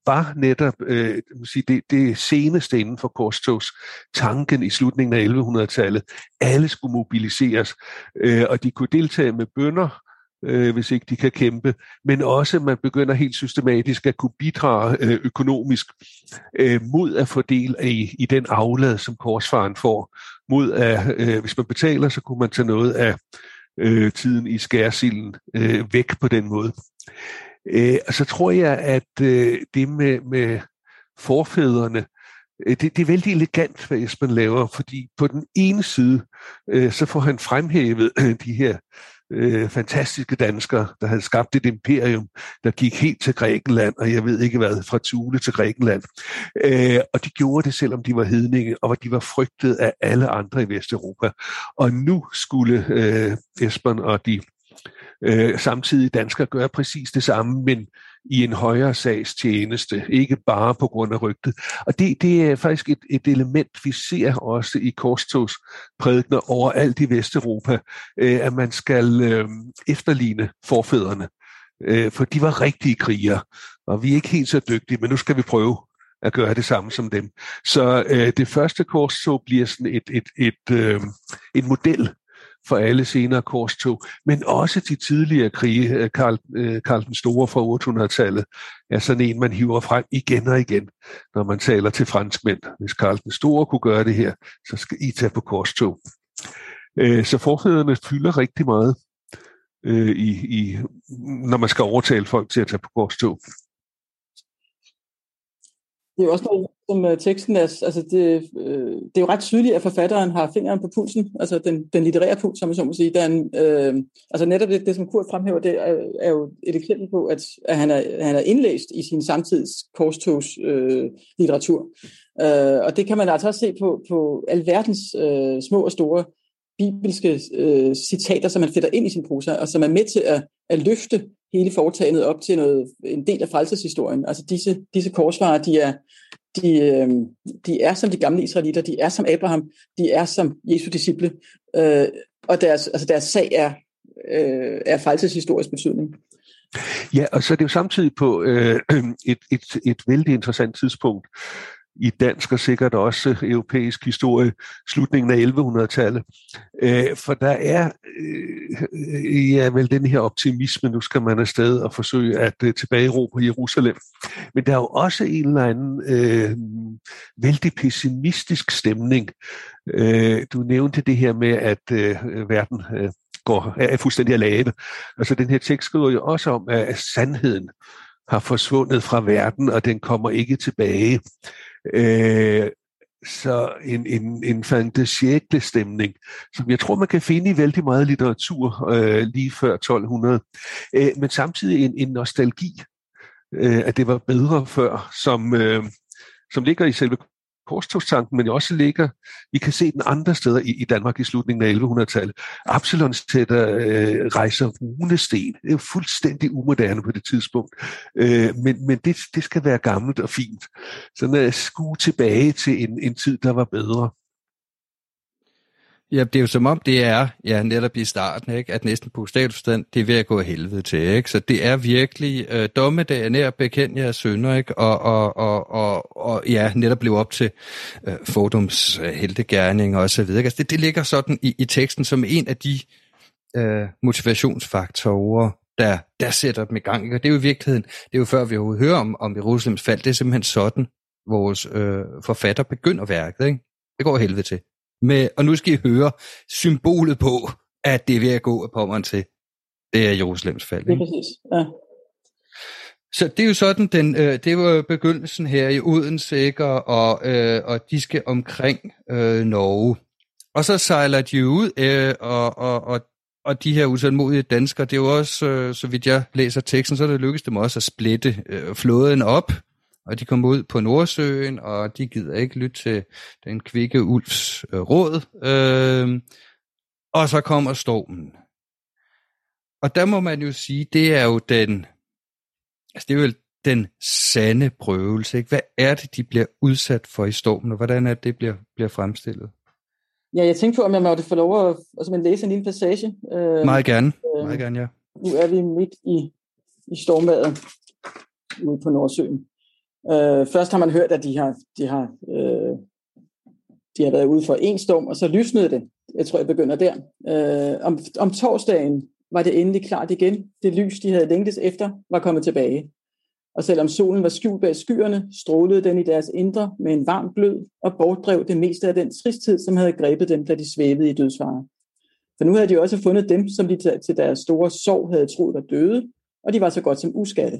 var netop det seneste inden for korstogstanken i slutningen af 1100-tallet. Alle skulle mobiliseres, og de kunne deltage med bønner, hvis ikke de kan kæmpe, men også man begynder helt systematisk at kunne bidrage økonomisk mod at få del i den aflad, som korsfaren får. Mod at, hvis man betaler, så kunne man tage noget af tiden i skærsilden væk på den måde. Og så tror jeg, at det med forfædrene, det er vældig elegant, hvad Esbern laver, fordi på den ene side, så får han fremhævet de her fantastiske danskere, der havde skabt et imperium, der gik helt til Grækenland, og jeg ved ikke hvad, fra Thule til Grækenland. Og de gjorde det, selvom de var hedninge, og de var frygtet af alle andre i Vesteuropa. Og nu skulle Esbern og de samtidig danskere gøre præcis det samme, men i en højere sags tjeneste, ikke bare på grund af rygtet. Og det er faktisk et element, vi ser også i korstogsprædikener overalt i Vesteuropa, at man skal efterligne forfædrene, for de var rigtige krigere, og vi er ikke helt så dygtige, men nu skal vi prøve at gøre det samme som dem. Så det første korstog bliver sådan en model for alle senere korstog, men også de tidligere krige. Karl den Store fra 800-tallet er sådan en, man hiver frem igen og igen, når man taler til franskmænd. Hvis Karl den Store kunne gøre det her, så skal I tage på korstog. Så forfædrene fylder rigtig meget, når man skal overtale folk til at tage på korstog. Det er jo også noget, som teksten er, altså det er jo ret tydeligt, at forfatteren har fingeren på pulsen, altså den litterære puls, som man så må sige. Altså netop det, som Kurt fremhæver, det er jo et eksempel på, at han er indlæst i sin samtids korstogslitteratur. Og det kan man altså også se på alverdens små og store bibelske citater, som man fletter ind i sin prosa, og som er med til at løfte hele foretagendet op til en del af frelseshistorien. Altså disse korsfarer, de er som de gamle israelitter, de er som Abraham, de er som Jesu disciple, og deres sag er frelseshistorisk betydning. Ja, og så er det jo samtidig på et vældig interessant tidspunkt i dansk og sikkert også europæisk historie, slutningen af 1100-tallet. For der er vel den her optimisme, nu skal man afsted og forsøge at tilbageerobre Jerusalem. Men der er jo også en eller anden vældig pessimistisk stemning. Du nævnte det her med, at verden er fuldstændig af lave. Altså den her tekst skriver jo også om, at sandheden har forsvundet fra verden, og den kommer ikke tilbage. Så en fantasierende stemning, som jeg tror, man kan finde i vældig meget litteratur lige før 1200, men samtidig en nostalgi, at det var bedre før, som ligger i selve korstogstanken, men også ligger, vi kan se den andre steder i Danmark i slutningen af 1100-tallet. Absalon sætter rejser runesten. Det er jo fuldstændig umoderne på det tidspunkt. Men det skal være gammelt og fint. Sådan at skue tilbage til en tid, der var bedre. Ja, det er jo som om det er, ja, netop i starten, ikke, at næsten bogstavelig forstand, det er ved at gå af helvede til, ikke? Så det er virkelig dommedag nær, bekend jer synder, ikke? Og ja, netop leve op til fordums heltegerning og så videre. Altså det ligger sådan i teksten som en af de motivationsfaktorer, der sætter dem i gang, ikke? Og det er jo i virkeligheden, det er jo før vi overhovedet hører om Jerusalems fald, det er simpelthen sådan, vores forfatter begynder værket, ikke? Det går af helvede til. Og nu skal I høre symbolet på, at det er ved at gå af pommeren til. Det er Jerusalems fald. Ikke? Det er præcis, ja. Så det er jo sådan, det var begyndelsen her i Odense, ikke? Og de skal omkring Norge. Og så sejler de jo ud, og de her utålmodige danskere, det er jo også, så vidt jeg læser teksten, så er det lykkedes dem også at splitte flåden op. Og de kommer ud på Nordsøen, og de gider ikke lytte til den kvikke ulvs råd. Og så kommer stormen. Og der må man jo sige, det er jo den sande prøvelse, ikke? Hvad er det, de bliver udsat for i stormen, og hvordan er det, det bliver fremstillet? Ja, jeg tænkte på, om jeg måtte få lov at læse en lille passage. Meget gerne. Meget gerne, ja. Nu er vi midt i stormvejret ude på Nordsøen. Først har man hørt, at de har været ude for en storm, og så lysnede det. Jeg tror, jeg begynder der. Om torsdagen var det endelig klart igen. Det lys, de havde længtes efter, var kommet tilbage. Og selvom solen var skjult bag skyerne, strålede den i deres indre med en varm glød og bortdrev det meste af den tristhed, som havde grebet dem, da de svævede i dødsfare. For nu havde de også fundet dem, som de til deres store sorg havde troet var døde, og de var så godt som uskadte.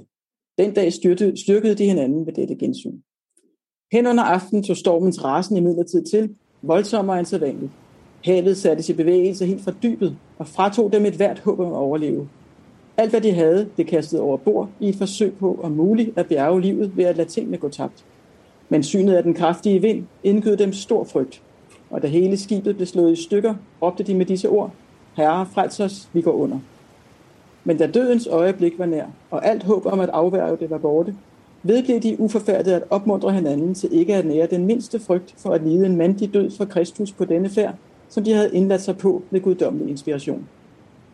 Den dag styrkede de hinanden ved dette gensyn. Hen under aftenen tog stormens rasen imidlertid til, voldsommere end sædvanligt. Havet sattes i bevægelse helt fra dybet og fratog dem et hvert håb om at overleve. Alt hvad de havde, det kastede over bord i et forsøg på om muligt at bjerge livet ved at lade tingene gå tabt. Men synet af den kraftige vind indgød dem stor frygt, og da hele skibet blev slået i stykker, råbte de med disse ord: Herre, frels os, vi går under. Men da dødens øjeblik var nær, og alt håb om at afværge det var borte, vedblev de uforfærdet at opmuntre hinanden til ikke at nære den mindste frygt for at lide en mandig død for Kristus på denne færd, som de havde indladt sig på med guddommelig inspiration.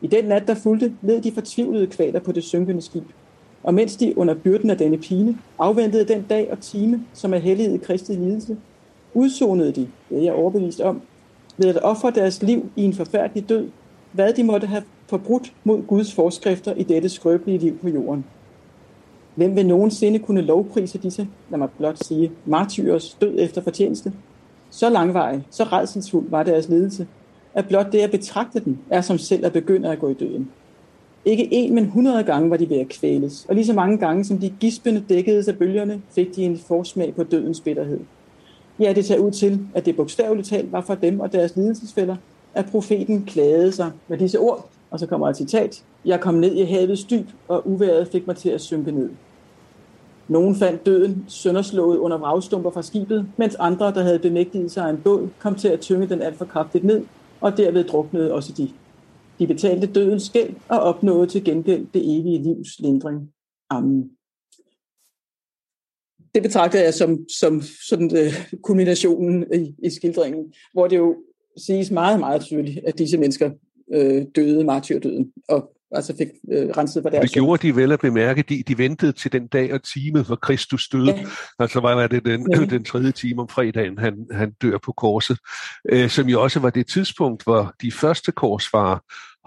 I den nat, der fulgte, led de fortvivlede kvaler på det synkende skib, og mens de under byrden af denne pine afventede den dag og time, som er helliget Kristi lidelse, udsonede de, det er jeg overbevist om, ved at ofre deres liv i en forfærdelig død, hvad de måtte have forbrudt mod Guds forskrifter i dette skrøbelige liv på jorden. Hvem vil nogensinde kunne lovprise disse, lad mig blot sige, martyrers død efter fortjeneste? Så langvarig, så rædselsfuld var deres lidelse, at blot det at betragte den er som selv at begynde at gå i døden. Ikke en, men 100 gange var de ved at kvæles, og lige så mange gange som de gispende dækkedes af bølgerne, fik de en forsmag på dødens bitterhed. Ja, det ser ud til, at det bogstaveligt talt var for dem og deres lidelsesfælder, at profeten klagede sig med disse ord, og så kommer et citat: Jeg kom ned i havets dyb, og uvejret fik mig til at synke ned. Nogen fandt døden sønderslået under vragstumper fra skibet, mens andre, der havde bemægtiget sig af en båd, kom til at tynge den alt for kraftigt ned, og derved druknede også de. De betalte dødens gæld og opnåede til gengæld det evige livs lindring. Amen. Det betragter jeg som sådan, kulminationen i skildringen, hvor det jo siges meget, meget tydeligt, at disse mennesker døde martyrdøden, og altså fik renset for deres. Det gjorde de vel at bemærke, de ventede til den dag og time, hvor Kristus døde. Ja. Altså var det den tredje time om fredagen, han dør på korset, som jo også var det tidspunkt, hvor de første korsfarer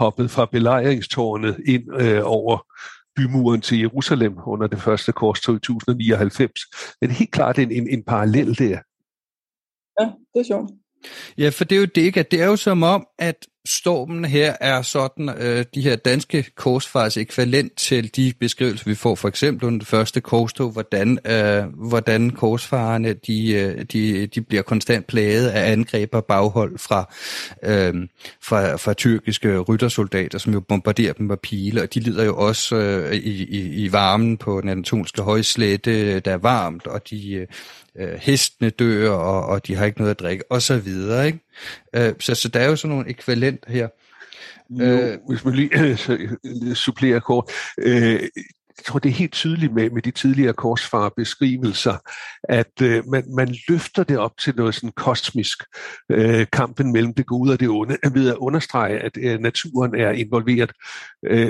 hoppede fra belejringstårnet ind over bymuren til Jerusalem under det første korstog i 1099. Det er helt klart en parallel der. Ja, det er sjovt. Ja, for det er jo det ikke, at det er jo som om, at stormen her er sådan, de her danske korsfarers ekvivalent til de beskrivelser, vi får for eksempel under det første korstog, hvordan korsfarerne de bliver konstant plaget af angreb og baghold fra tyrkiske ryttersoldater, som jo bombarderer dem med pile, og de lider jo også i varmen på den anatolske højslette, der er varmt, og de hestene dør, og de har ikke noget at drikke, og så videre, ikke? Så der er jo sådan nogle ekvivalent her. Hvis man lige supplerer kort. Jeg tror, det er helt tydeligt med de tidligere korsfarebeskrivelser, at man løfter det op til noget sådan kosmisk, kampen mellem det gode og det onde, ved at understrege, at naturen er involveret.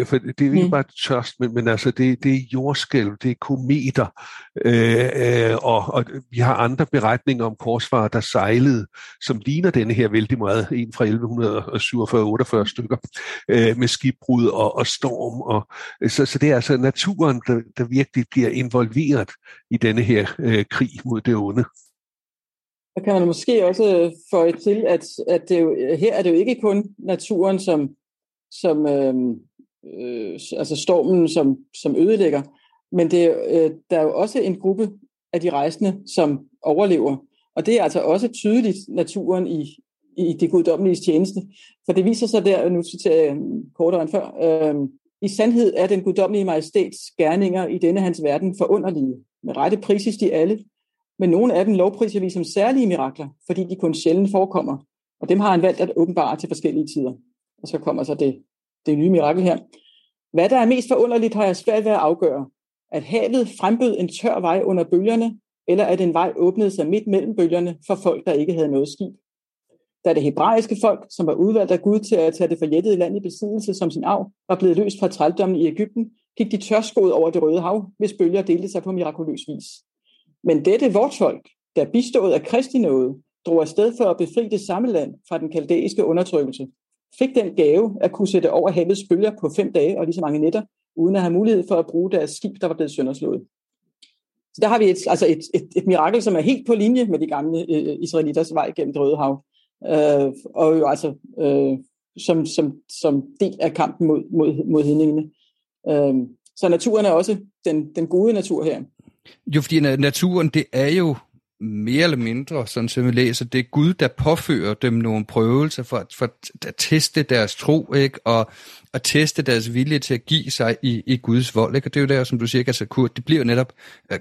For det er ikke bare tørst, men altså det er jordskælv, det er kometer, og vi har andre beretninger om korsfarer, der sejlede, som ligner denne her vældig meget, en fra 1147-48 stykker, med skibbrud og storm. Så det er altså natur, der virkelig bliver involveret i denne her krig mod det onde. Der kan man måske også føje til, at det jo, her er det jo ikke kun naturen, altså stormen, som ødelægger, men der er jo også en gruppe af de rejsende, som overlever. Og det er altså også tydeligt naturen i det guddommelige tjeneste. For det viser sig der, og nu citerer jeg kortere end før, i sandhed er den guddommelige majestæts gerninger i denne hans verden forunderlige. Med rette prises de alle, men nogle af dem lovpriser vi som særlige mirakler, fordi de kun sjældent forekommer, og dem har han valgt at åbenbare til forskellige tider. Og så kommer så det nye mirakel her. Hvad der er mest forunderligt, har jeg svært ved at afgøre. At havet frembød en tør vej under bølgerne, eller at en vej åbnede sig midt mellem bølgerne for folk, der ikke havde noget skib. Da det hebraiske folk, som var udvalgt af Gud til at tage det forjættede land i besiddelse som sin arv, var blevet løst fra trældommen i Egypten, gik de tørskoet over det Røde Hav, hvis bølger delte sig på mirakuløs vis. Men dette vort folk, der bistået af Kristi nåde, drog afsted for at befri det samme land fra den kaldæiske undertrykkelse, fik den gave at kunne sætte over havets bølger på 5 dage og lige så mange nætter, uden at have mulighed for at bruge deres skib, der var blevet sønderslået. Så der har vi et mirakel, som er helt på linje med de gamle israeliters vej gennem det Røde Hav. Og jo altså som del af kampen mod hedningene. Så naturen er også den gode natur her. Jo, fordi naturen, det er jo mere eller mindre, sådan som vi læser, det er Gud, der påfører dem nogle prøvelser for at teste deres tro, ikke? Og at teste deres vilje til at give sig i Guds vold, ikke? Og det er jo der, som du siger, altså Kurt, det bliver jo netop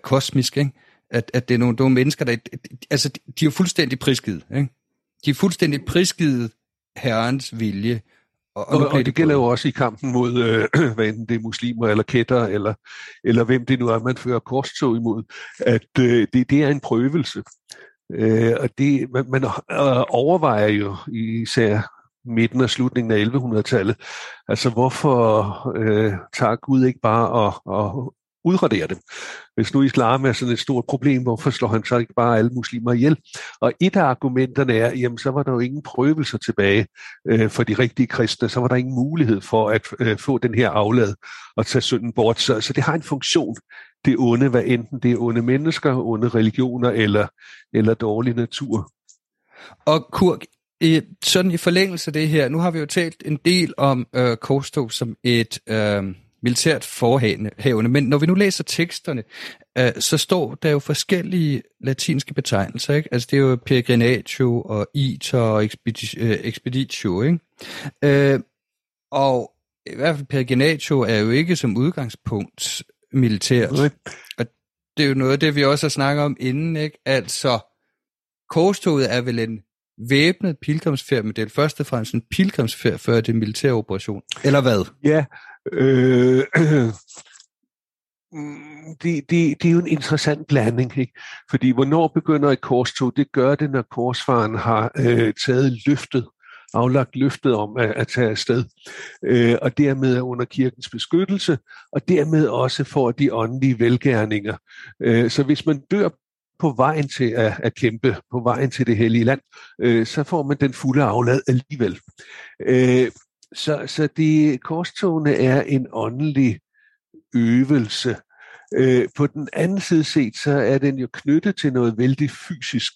kosmisk, ikke? At det er nogle mennesker, der... Altså, de er jo fuldstændig prisgivet, ikke? De er fuldstændig prisgivet Herrens vilje. Og det gælder jo også i kampen mod, hvad enten det er muslimer eller kætter, eller hvem det nu er, man fører korstog imod, at det er en prøvelse. Og det, man overvejer jo især midten og slutningen af 1100-tallet, altså hvorfor tager Gud ikke bare og udradere dem? Hvis nu I klarer med sådan et stort problem, hvorfor slår han så ikke bare alle muslimer ihjel? Og et af argumenterne er, jamen så var der jo ingen prøvelser tilbage for de rigtige kristne, så var der ingen mulighed for at få den her aflad og tage synden bort. Så det har en funktion, det onde, hvad enten det er onde mennesker, onde religioner eller dårlig natur. Og Kurt, sådan i forlængelse af det her, nu har vi jo talt en del om korstog som et... militært forhavende, men når vi nu læser teksterne, så står der jo forskellige latinske betegnelser, ikke? Altså det er jo peregrinatio og iter og expeditio, ikke? Og i hvert fald peregrinatio er jo ikke som udgangspunkt militært. Og det er jo noget af det, vi også har snakket om inden, ikke? Altså korstoget er vel en væbnet pilgrimsfærd, men det er først og fremmest en pilgrimsfærd før det militære operation, eller hvad? Ja, det er jo en interessant blanding, ikke? Fordi hvornår begynder et korstog? Det gør det, når korsfaren har aflagt løftet om at tage afsted, og dermed er under kirkens beskyttelse, og dermed også får de åndelige velgerninger. Så hvis man dør på vejen til at kæmpe, på vejen til det hellige land, så får man den fulde aflad alligevel. Så de korstogene er en åndelig øvelse. På den anden side set, så er den jo knyttet til noget vældig fysisk.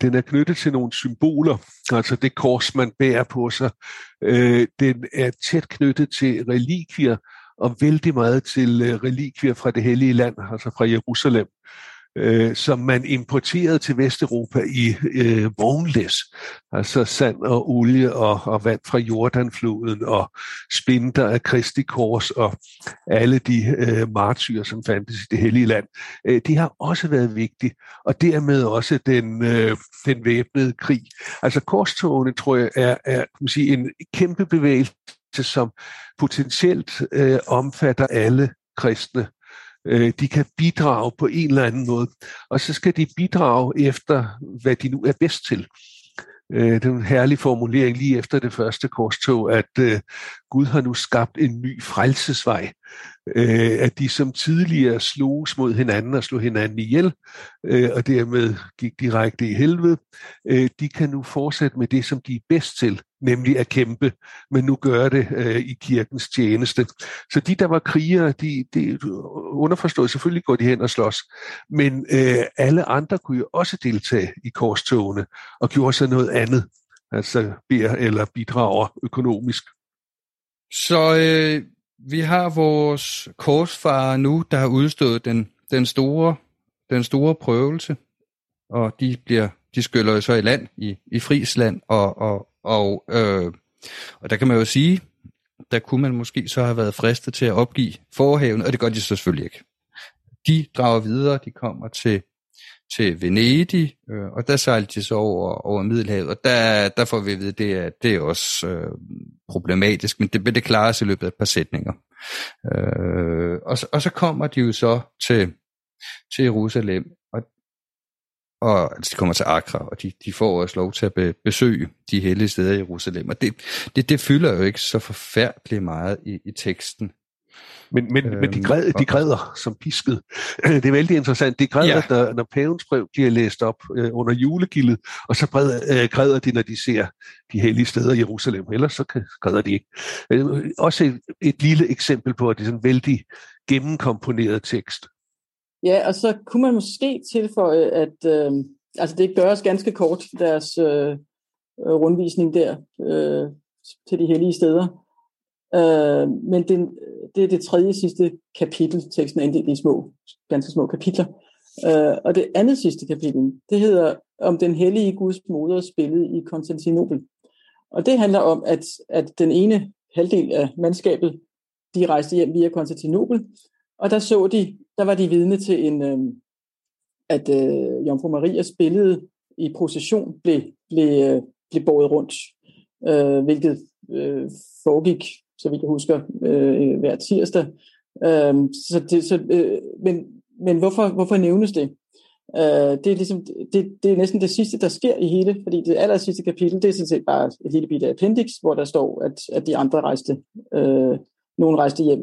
Den er knyttet til nogle symboler, altså det kors, man bærer på sig. Den er tæt knyttet til relikvier, og vældig meget til relikvier fra det hellige land, altså fra Jerusalem, som man importerede til Vesteuropa i vognlæs, altså sand og olie og vand fra Jordanfloden og spinter af Kristi kors og alle de martyrer, som fandtes i det hellige land. De har også været vigtige, og dermed også den væbnede krig. Altså korstogene, tror jeg, er kan man sige, en kæmpe bevægelse, som potentielt omfatter alle kristne. De kan bidrage på en eller anden måde, og så skal de bidrage efter, hvad de nu er bedst til. Det er en herlig formulering lige efter det første korstog, at Gud har nu skabt en ny frelsesvej. At de som tidligere slogs mod hinanden og slog hinanden ihjel, og dermed gik direkte i helvede, de kan nu fortsætte med det, som de er bedst til, nemlig at kæmpe, men nu gør det i kirkens tjeneste. Så de, der var krigere, de underforstået, selvfølgelig går de hen og slås, men alle andre kunne jo også deltage i korstogene og gjorde så noget andet, altså beder eller bidrager økonomisk. Så vi har vores korsfarer nu, der har udstået den store prøvelse, og de skyller jo så i land i Friesland, og der kan man jo sige, der kunne man måske så have været fristet til at opgive forhaven, og det gør de selvfølgelig ikke. De drager videre, de kommer til Venedig, og der sejler de så over Middelhavet, og der får vi at vide, det er også problematisk, men det klarer sig i løbet af et par sætninger. Og så kommer de jo så til Jerusalem, og altså, de kommer til Akra, og de får også lov til at besøge de hellige steder i Jerusalem, og det fylder jo ikke så forfærdeligt meget i teksten. Men de græder som pisket. Det er vældig interessant. De græder, ja, når pavens brev bliver læst op under julegildet, og så græder de, når de ser de hellige steder i Jerusalem. Ellers så græder de ikke. Også et lille eksempel på, at det er sådan en vældig gennemkomponeret tekst. Ja, og så kunne man måske tilføje, at altså det gøres ganske kort, deres rundvisning der til de hellige steder. Men det er det tredje sidste kapitel. Teksten er inddelt i ganske små kapitler. Og det andet sidste kapitel, det hedder om den hellige Guds moder spillede i Konstantinopel. Og det handler om, at den ene halvdel af mandskabet, de rejste hjem via Konstantinopel, og der var de vidne til at Jomfru Marias billede i procession blev båret rundt, hvilket foregik, så vidt jeg husker, hver tirsdag. Men hvorfor nævnes det? Det er næsten det sidste, der sker i hele, fordi det aller sidste kapitel, det er sådan set bare et lille bitte appendix, hvor der står, at de andre rejste, nogen rejste hjem.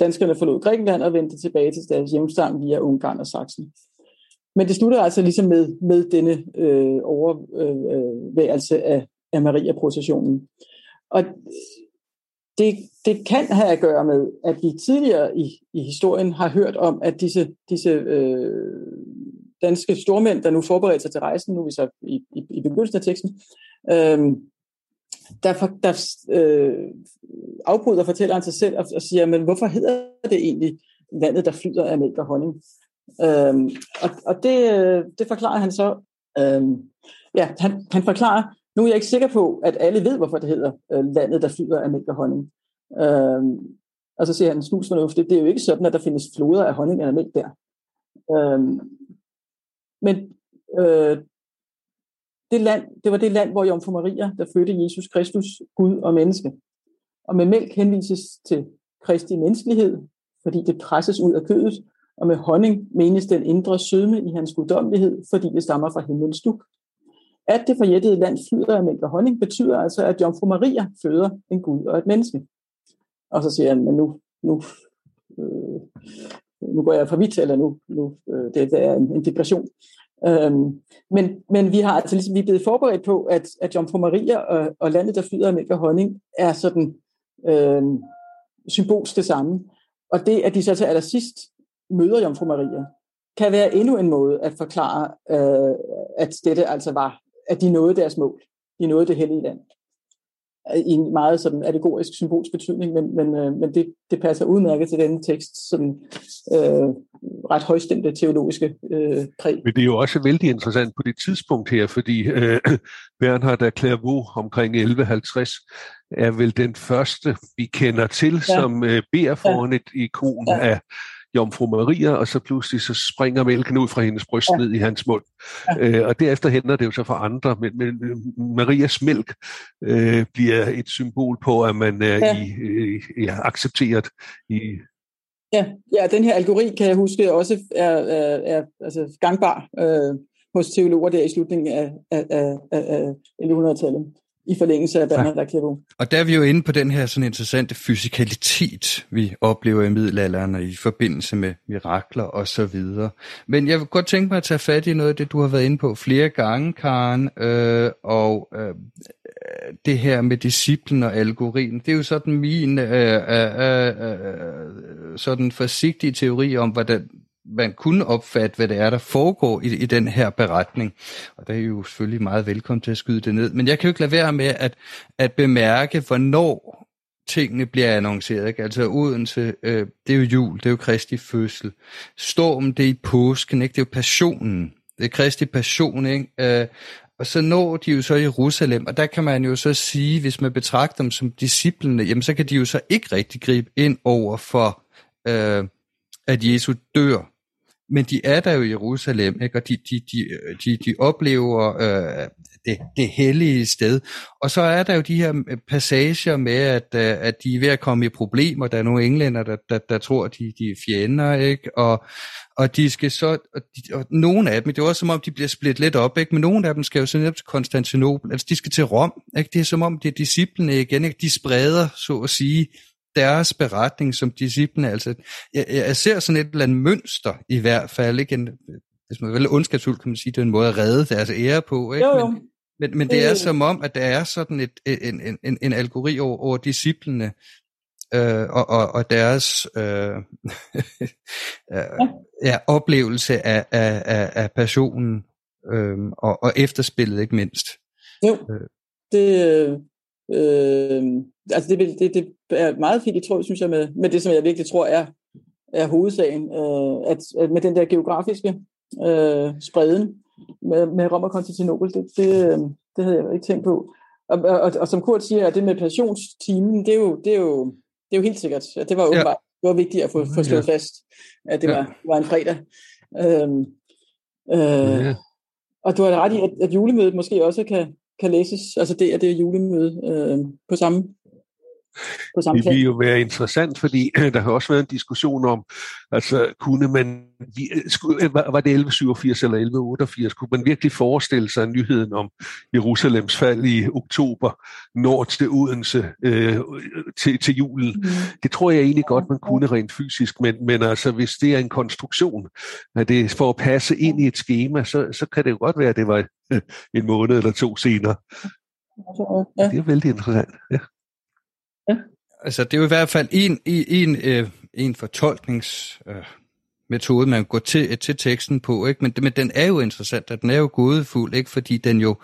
Danskerne forlod Grækenland og vendte tilbage til deres hjemstavn via Ungarn og Saxen. Men det slutter altså ligesom med denne overværelse af Maria-processionen. Og det kan have at gøre med, at vi tidligere i historien har hørt om, at disse danske stormænd, der nu forbereder sig til rejsen, nu er vi så i begyndelsen af teksten, der afbryder fortælleren sig selv og siger, men hvorfor hedder det egentlig vandet, der flyder af mælk og honning? Og det forklarer han så. Han forklarer, nu er jeg ikke sikker på, at alle ved, hvorfor det hedder landet, der flyder af mælk og honning. Og så siger han snusfornuftigt, det er jo ikke sådan, at der findes floder af honning eller mælk der. Men det var det land, hvor Jomfru Maria, der fødte Jesus Kristus, Gud og menneske. Og med mælk henvises til Kristi menneskelighed, fordi det presses ud af kødet, og med honning menes den indre sødme i hans guddommelighed, fordi det stammer fra himlens stuk. At det forjættede land flyder af mælk og honning, betyder altså, at Jomfru Maria føder en Gud og et menneske. Og så siger han, men nu går jeg for vidt, eller det er en digression. Men vi har altså ligesom, vi er blevet forberedt på, at Jomfru Maria og landet, der flyder af mælk og honning, er sådan symbolsk det samme. Og det, at de så til allersidst møder Jomfru Maria, kan være endnu en måde at forklare, at dette altså var, at de nåede deres mål. De nåede det hellige land. I en meget sådan allegorisk, symbolsk betydning, men det passer udmærket til denne tekst, sådan ret højstemte teologiske præg. Men det er jo også vældig interessant på det tidspunkt her, fordi Bernhard af Clairvaux omkring 1150 er vel den første, vi kender til, som beder foran et ikon af Jomfru Maria, og så pludselig så springer mælken ud fra hendes bryst ned i hans mund. Og derefter hænder det jo så for andre, men Marias mælk bliver et symbol på, at man er accepteret i... Ja, den her allegori, kan jeg huske, også er altså gangbar hos teologer der i slutningen af 1100-tallet. I forlængelse af Bernhard af Clairvaux. Og der er vi jo inde på den her sådan interessante fysikalitet, vi oplever i middelalderen og i forbindelse med mirakler og så videre. Men jeg vil godt tænke mig at tage fat i noget af det, du har været inde på flere gange, Karen, og det her med disciplen og algoritmen. Det er jo sådan min sådan forsigtige teori om, hvordan man kunne opfatte, hvad det er, der foregår i den her beretning. Og der er I jo selvfølgelig meget velkommen til at skyde det ned. Men jeg kan jo ikke lade være med at bemærke, hvornår tingene bliver annonceret. Ikke? Altså Odense, det er jo jul, det er jo Kristi fødsel. Stormen, det er i påsken, ikke? Det er jo passionen. Det er Kristi passion, ikke? Og så når de jo så Jerusalem, og der kan man jo så sige, hvis man betragter dem som disciplene, jamen så kan de jo så ikke rigtig gribe ind over for, at Jesus dør. Men de er der jo i Jerusalem, ikke? Og de oplever det hellige sted. Og så er der jo de her passager med, at de er ved at komme i problemer. Der er nogle englænder, der tror, at de er fjender, ikke? Og de skal så... Og nogle af dem, det er også som om, de bliver splittet lidt op, ikke? Men nogle af dem skal jo så netop til Konstantinopel. Altså, de skal til Rom, ikke? Det er som om, det er disciplene igen, ikke? De spreder, så at sige, deres beretning som disciplene, altså jeg ser sådan et eller andet mønster i hvert fald, ikke? Hvis man er veldig ondskabsfuldt, kan man sige, det er en måde at redde deres ære på, ikke? Jo. Men det er som om, at der er sådan en allegori over disciplene og deres oplevelse af passionen og efterspillet, ikke mindst. Jo, det er meget fint i tråd, synes jeg, med det, som jeg virkelig tror er hovedsagen, at med den der geografiske spreden med Rom og Konstantinopel. Det havde jeg ikke tænkt på. Og som Kurt siger, det med passionstimen, det er jo helt sikkert. Det var åbenbart det var vigtigt at få slået fast, at det var en fredag. Og du har ret i, at julemødet måske også kan læses, altså det at det er julemøde på samme det vil jo være interessant, fordi der har også været en diskussion om, altså kunne man, var det 1187 eller 1188, kunne man virkelig forestille sig nyheden om Jerusalems fald i oktober, nord til Odense til julen? Mm. Det tror jeg egentlig godt, man kunne rent fysisk, men altså hvis det er en konstruktion, at det for at passe ind i et schema, så kan det jo godt være, at det var en måned eller to senere. Ja. Det er vældig interessant, ja. Ja. Altså det er jo i hvert fald en fortolkningsmetode, man går til teksten på, ikke? Men den er jo interessant, og den er jo gådefuld, ikke? Fordi den jo,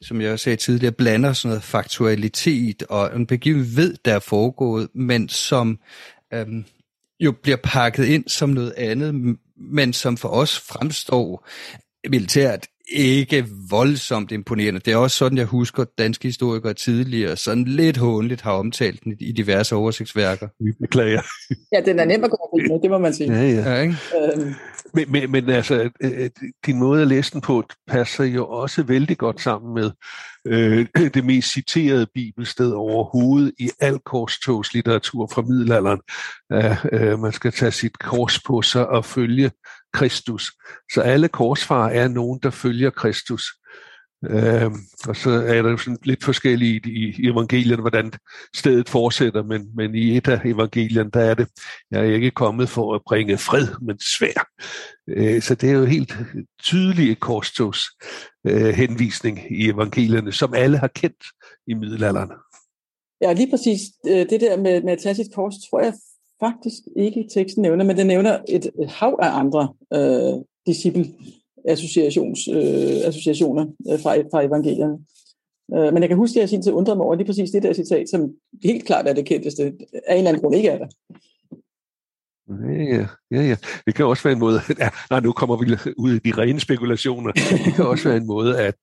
som jeg også sagde tidligere, blander sådan noget faktualitet og en begivenhed, der er foregået, men som jo bliver pakket ind som noget andet, men som for os fremstår militært ikke voldsomt imponerende. Det er også sådan, jeg husker danske historikere tidligere, sådan lidt hånligt har omtalt den i diverse oversigtsværker. Vi beklager. Ja, den er nem at gå med, det må man sige. Ja. Ja, ikke? Men altså, din måde at læse den på passer jo også vældig godt sammen med det mest citerede bibelsted overhovedet i al korstogslitteratur fra middelalderen. Man skal tage sit kors på sig og følge Kristus. Så alle korsfarer er nogen, der følger Kristus. Og så er der sådan lidt forskelligt i evangelierne, hvordan stedet fortsætter, men i et af evangelierne, der er det, jeg er ikke kommet for at bringe fred, men sværd. Så det er jo helt tydelige korstogs henvisning i evangelierne, som alle har kendt i middelalderen. Ja, lige præcis. Det der med at tage sit kors, tror jeg faktisk ikke teksten nævner, men den nævner et hav af andre disciple-associationer fra evangelierne. Men jeg kan huske, at jeg sin tid undrede mig over lige præcis det der citat, som helt klart er det kendteste, af en eller anden grund ikke er der. Ja. Det kan også være en måde... Nej, nu kommer vi ud i de rene spekulationer. Det kan også være en måde at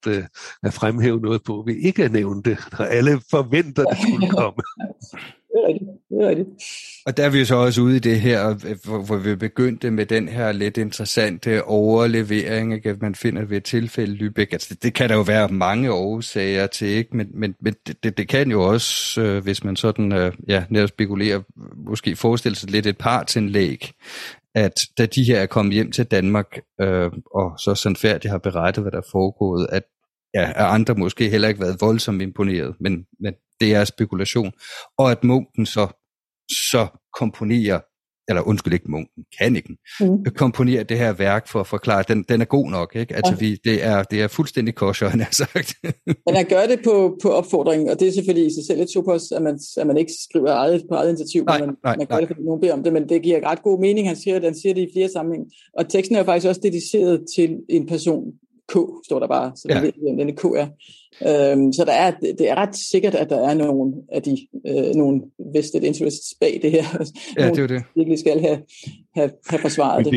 fremhæve noget på, vi ikke at nævne det, når alle forventer, det skulle komme. Det er rigtigt. Og der er vi så også ude i det her, hvor vi begyndte med den her lidt interessante overlevering, at man finder ved et tilfælde Lübeck. Altså, det kan der jo være mange årsager til, ikke? Men det kan jo også, hvis man sådan netop spekulerer, måske forestille sig lidt et partsindlæg, at da de her er kommet hjem til Danmark, og så sandfærdigt har berettet, hvad der er foregået, at andre måske heller ikke været voldsomt imponeret, men det er spekulation. Og at munken så komponerer, eller undskyld ikke munken, kannikken, komponerer det her værk for at forklare, den er god nok, ikke? Altså det er fuldstændig kosher, han har sagt. Men han gør det på opfordringen, og det er selvfølgelig i sig selv et topos, at man ikke skriver på eget initiativ, men man gør det, fordi nogen beder om det, men det giver ret god mening, han siger det i flere sammenhæng. Og teksten er jo faktisk også dediceret til en person, K, står der bare, så man ved, hvem denne K er. Så det er ret sikkert, at der er nogle af de nogle vested interests bag det her. Ja, det er jo det. Virkelig skal have forsvaret det.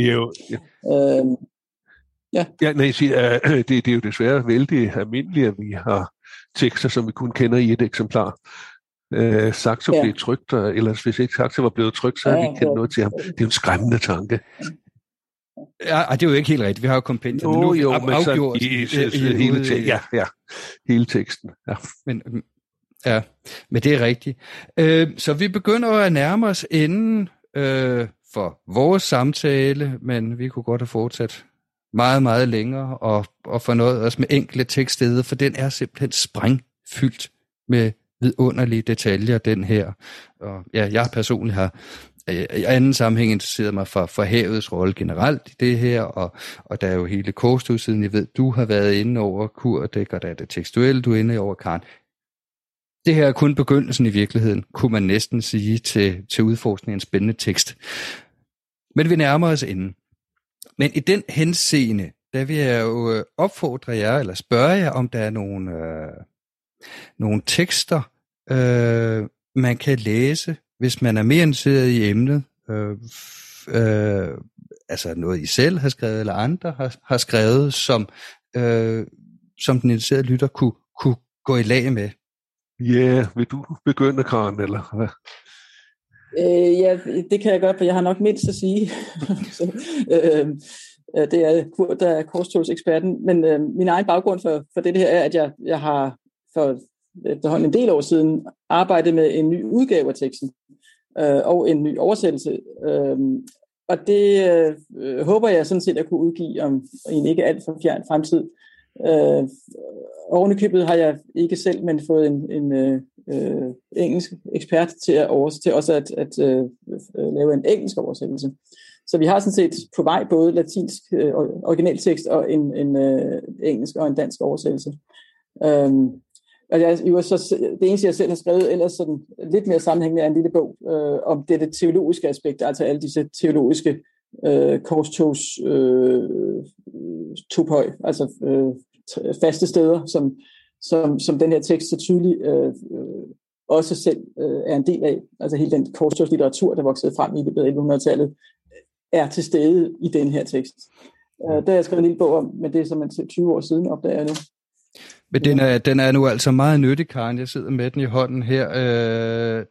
Det er jo desværre vældig almindeligt, at vi har tekster, som vi kun kender i et eksemplar. Saxo blev trykt, og ellers hvis ikke Saxo var blevet trykt, så har vi ikke kendt noget til ham. Det er jo en skræmmende tanke. Ja, det er jo ikke helt rigtigt. Vi har jo kompendium nu afgjort hele teksten. Ja. Men det er rigtigt. Så vi begynder at nærme os enden for vores samtale, men vi kunne godt have fortsat meget, meget længere og fornøjet os med enkle tekststeder, for den er simpelthen sprængfyldt med vidunderlige detaljer, den her. Og jeg personligt har i anden sammenhæng interesserede mig for havets rolle generelt i det her, og der er jo hele korstogssiden, jeg ved, du har været inde over, Kurt, og der er det tekstuelle, du er inde over, Karen. Det her er kun begyndelsen i virkeligheden, kunne man næsten sige til udforskningen af en spændende tekst. Men vi nærmer os inden. Men i den henseende, der vil jeg jo opfordre jer, eller spørge jer, om der er nogle tekster, man kan læse, hvis man er mere interesseret i emnet, altså noget I selv har skrevet, eller andre har skrevet, som den interesserede lytter kunne gå i lag med. Ja, vil du begynde, Karen, eller hvad? Ja, det kan jeg godt, for jeg har nok mindst at sige. Det er Kurt, der er korstogseksperten. Men min egen baggrund for det her er, at jeg har for efterhånden en del år siden arbejdet med en ny udgave af teksten og en ny oversættelse. Og det håber jeg sådan set at kunne udgive om i en ikke alt for fjern fremtid. Ovenikøbet har jeg ikke selv, men fået en engelsk ekspert til at oversætte, til også at lave en engelsk oversættelse. Så vi har sådan set på vej både latinsk originaltekst og en engelsk og en dansk oversættelse. Og det eneste, jeg selv har skrevet, ellers sådan lidt mere sammenhængende, er en lille bog om det teologiske aspekt, altså alle disse teologiske korstogs topøj, altså faste steder, som den her tekst så tydeligt også selv er en del af. Altså hele den korstogslitteratur, der voksede frem i det bedre 1100-tallet, er til stede i den her tekst. Der har jeg skrevet en lille bog om, men det er som 20 år siden, opdager jeg nu. Men den er nu altså meget nyttig, Karen. Jeg sidder med den i hånden her.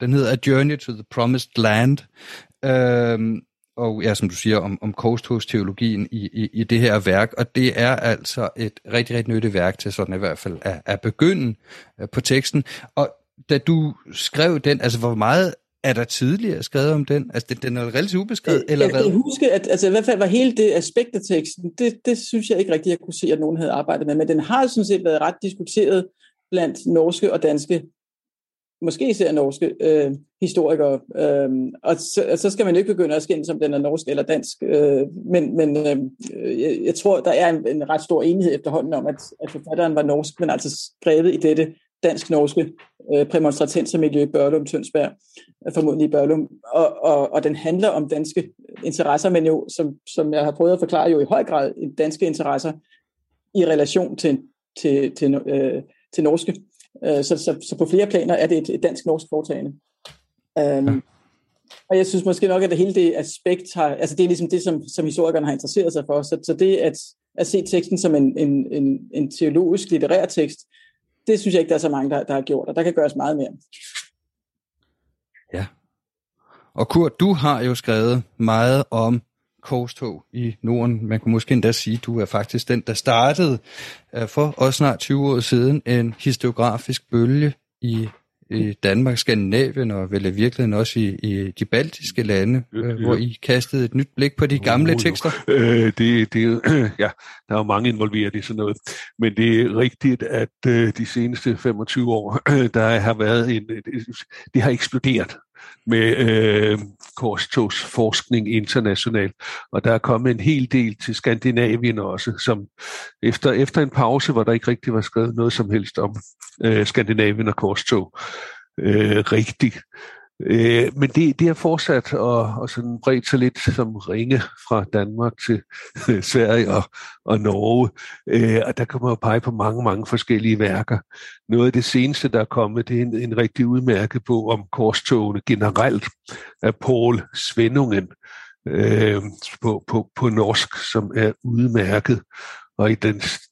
Den hedder A Journey to the Promised Land. Og ja, som du siger, om korstogsteologien i det her værk. Og det er altså et rigtig, rigtig nyttigt værk til sådan i hvert fald at begynde på teksten. Og da du skrev den, altså hvor meget er der tidligere skrevet om den? Altså den er relativt ubeskrevet, eller hvad? Jeg kan huske, at altså, i hvert fald var hele det aspekt af teksten, det synes jeg ikke rigtigt, jeg kunne se, at nogen havde arbejdet med. Men den har sådan set været ret diskuteret blandt norske og danske, måske især norske historikere. Og så skal man jo ikke begynde at skændes, om den er norsk eller dansk. Men jeg tror, der er en ret stor enighed efterhånden om, at forfatteren var norsk, men altså skrevet i dette dansk-norske præmonstratensermiljø i Børglum, Tønsberg, formodentlig i Børglum, og den handler om danske interesser, men jo, som jeg har prøvet at forklare, jo i høj grad danske interesser i relation til norske. Så på flere planer er det et dansk-norsk foretagende. Og jeg synes måske nok, at det hele det aspekt har, altså det er ligesom det, som historikerne har interesseret sig for, så det at se teksten som en teologisk litterær tekst, det synes jeg ikke, der er så mange, der har gjort, og der kan gøres meget mere. Ja. Og Kurt, du har jo skrevet meget om korstog i Norden. Man kunne måske endda sige, at du er faktisk den, der startede for også snart 20 år siden en historiografisk bølge i Danmark, Skandinavien og vel i virkeligheden også i de baltiske lande, hvor I kastede et nyt blik på de gamle tekster. Der er jo mange involveret i sådan noget, men det er rigtigt, at de seneste 25 år, der har været det har eksploderet med korstogsforskning internationalt, og der er kommet en hel del til Skandinavien også, som efter en pause, hvor der ikke rigtig var skrevet noget som helst om Skandinavien og korstog rigtigt. Men det har fortsat og sådan bredt sig lidt som ringe fra Danmark til Sverige og Norge. Og der kan man jo pege på mange, mange forskellige værker. Noget af det seneste, der er kommet, det er en rigtig udmærke på om korstogene generelt af Poul Svennungen på norsk, som er udmærket. Og i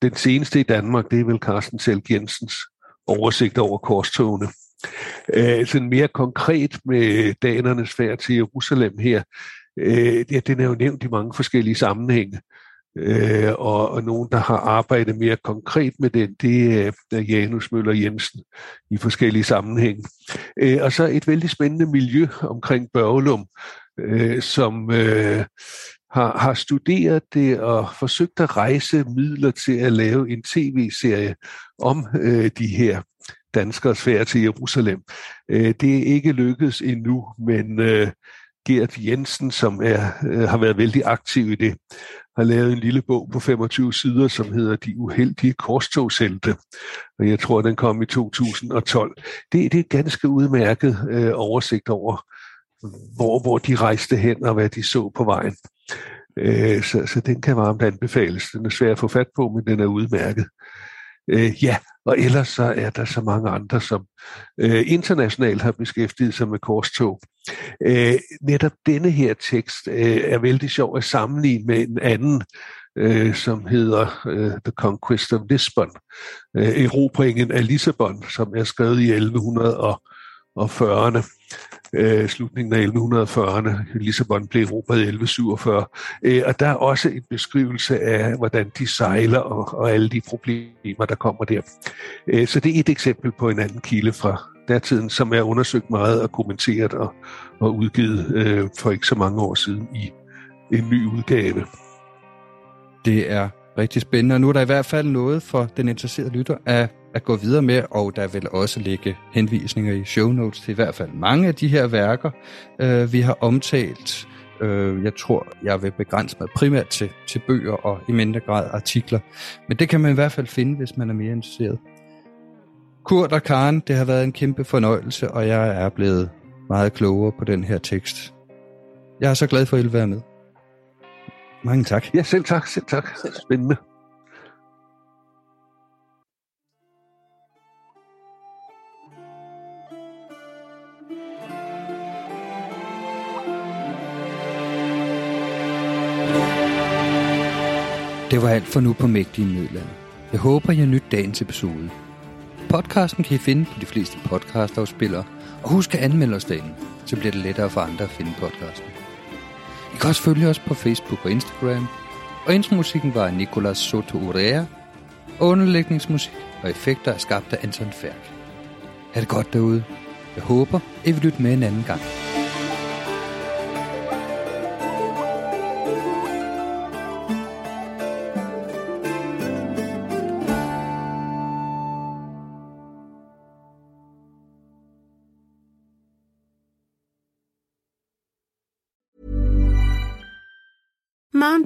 den seneste i Danmark, det er vel Carsten Selg Jensens oversigt over korstogene. Sådan mere konkret med danernes færd til Jerusalem her, ja, den er jo nævnt i mange forskellige sammenhænge, og nogen, der har arbejdet mere konkret med den, det er Janus Møller Jensen i forskellige sammenhænge. Og så et vældig spændende miljø omkring Børglum, som har studeret det og forsøgt at rejse midler til at lave en tv-serie om de her danskers færd til Jerusalem. Det er ikke lykkedes endnu, men Gert Jensen, som har været vældig aktiv i det, har lavet en lille bog på 25 sider, som hedder De uheldige korstogshelte. Og jeg tror, den kom i 2012. Det er et ganske udmærket oversigt over, hvor de rejste hen og hvad de så på vejen. Så den kan varmt anbefales. Den er svær at få fat på, men den er udmærket. Ja, og ellers så er der så mange andre, som internationalt har beskæftiget sig med korstog. Netop denne her tekst er vældig sjov at sammenligne med en anden, som hedder The Conquest of Lisbon, erobringen af Lissabon, som er skrevet i 1140'erne, slutningen af 1140'erne. Lissabon blev erobret i 1147. Og der er også en beskrivelse af, hvordan de sejler og alle de problemer, der kommer der. Så det er et eksempel på en anden kilde fra datiden, som er undersøgt meget og kommenteret og udgivet for ikke så mange år siden i en ny udgave. Det er rigtig spændende, og nu er der i hvert fald noget for den interesserede lytter at gå videre med, og der vil også ligge henvisninger i show notes til i hvert fald mange af de her værker, vi har omtalt. Jeg tror, jeg vil begrænse mig primært til bøger og i mindre grad artikler, men det kan man i hvert fald finde, hvis man er mere interesseret. Kurt og Karen, det har været en kæmpe fornøjelse, og jeg er blevet meget klogere på den her tekst. Jeg er så glad for, at I vil være med. Mange tak. Ja, selv tak, selv tak. Spændende. Det var alt for nu på Mægtige Middelalder. Jeg håber, I har nydt dagens episode. Podcasten kan I finde på de fleste podcastafspillere, og husk at anmelde os derinde, så bliver det lettere for andre at finde podcasten. I kan også følge os på Facebook og Instagram, og intromusikken var Nicolas Soto Urea, og underlægningsmusik og effekter er skabt af Anton Færk. Ha' det godt derude. Jeg håber, I vil lytte med en anden gang. Mom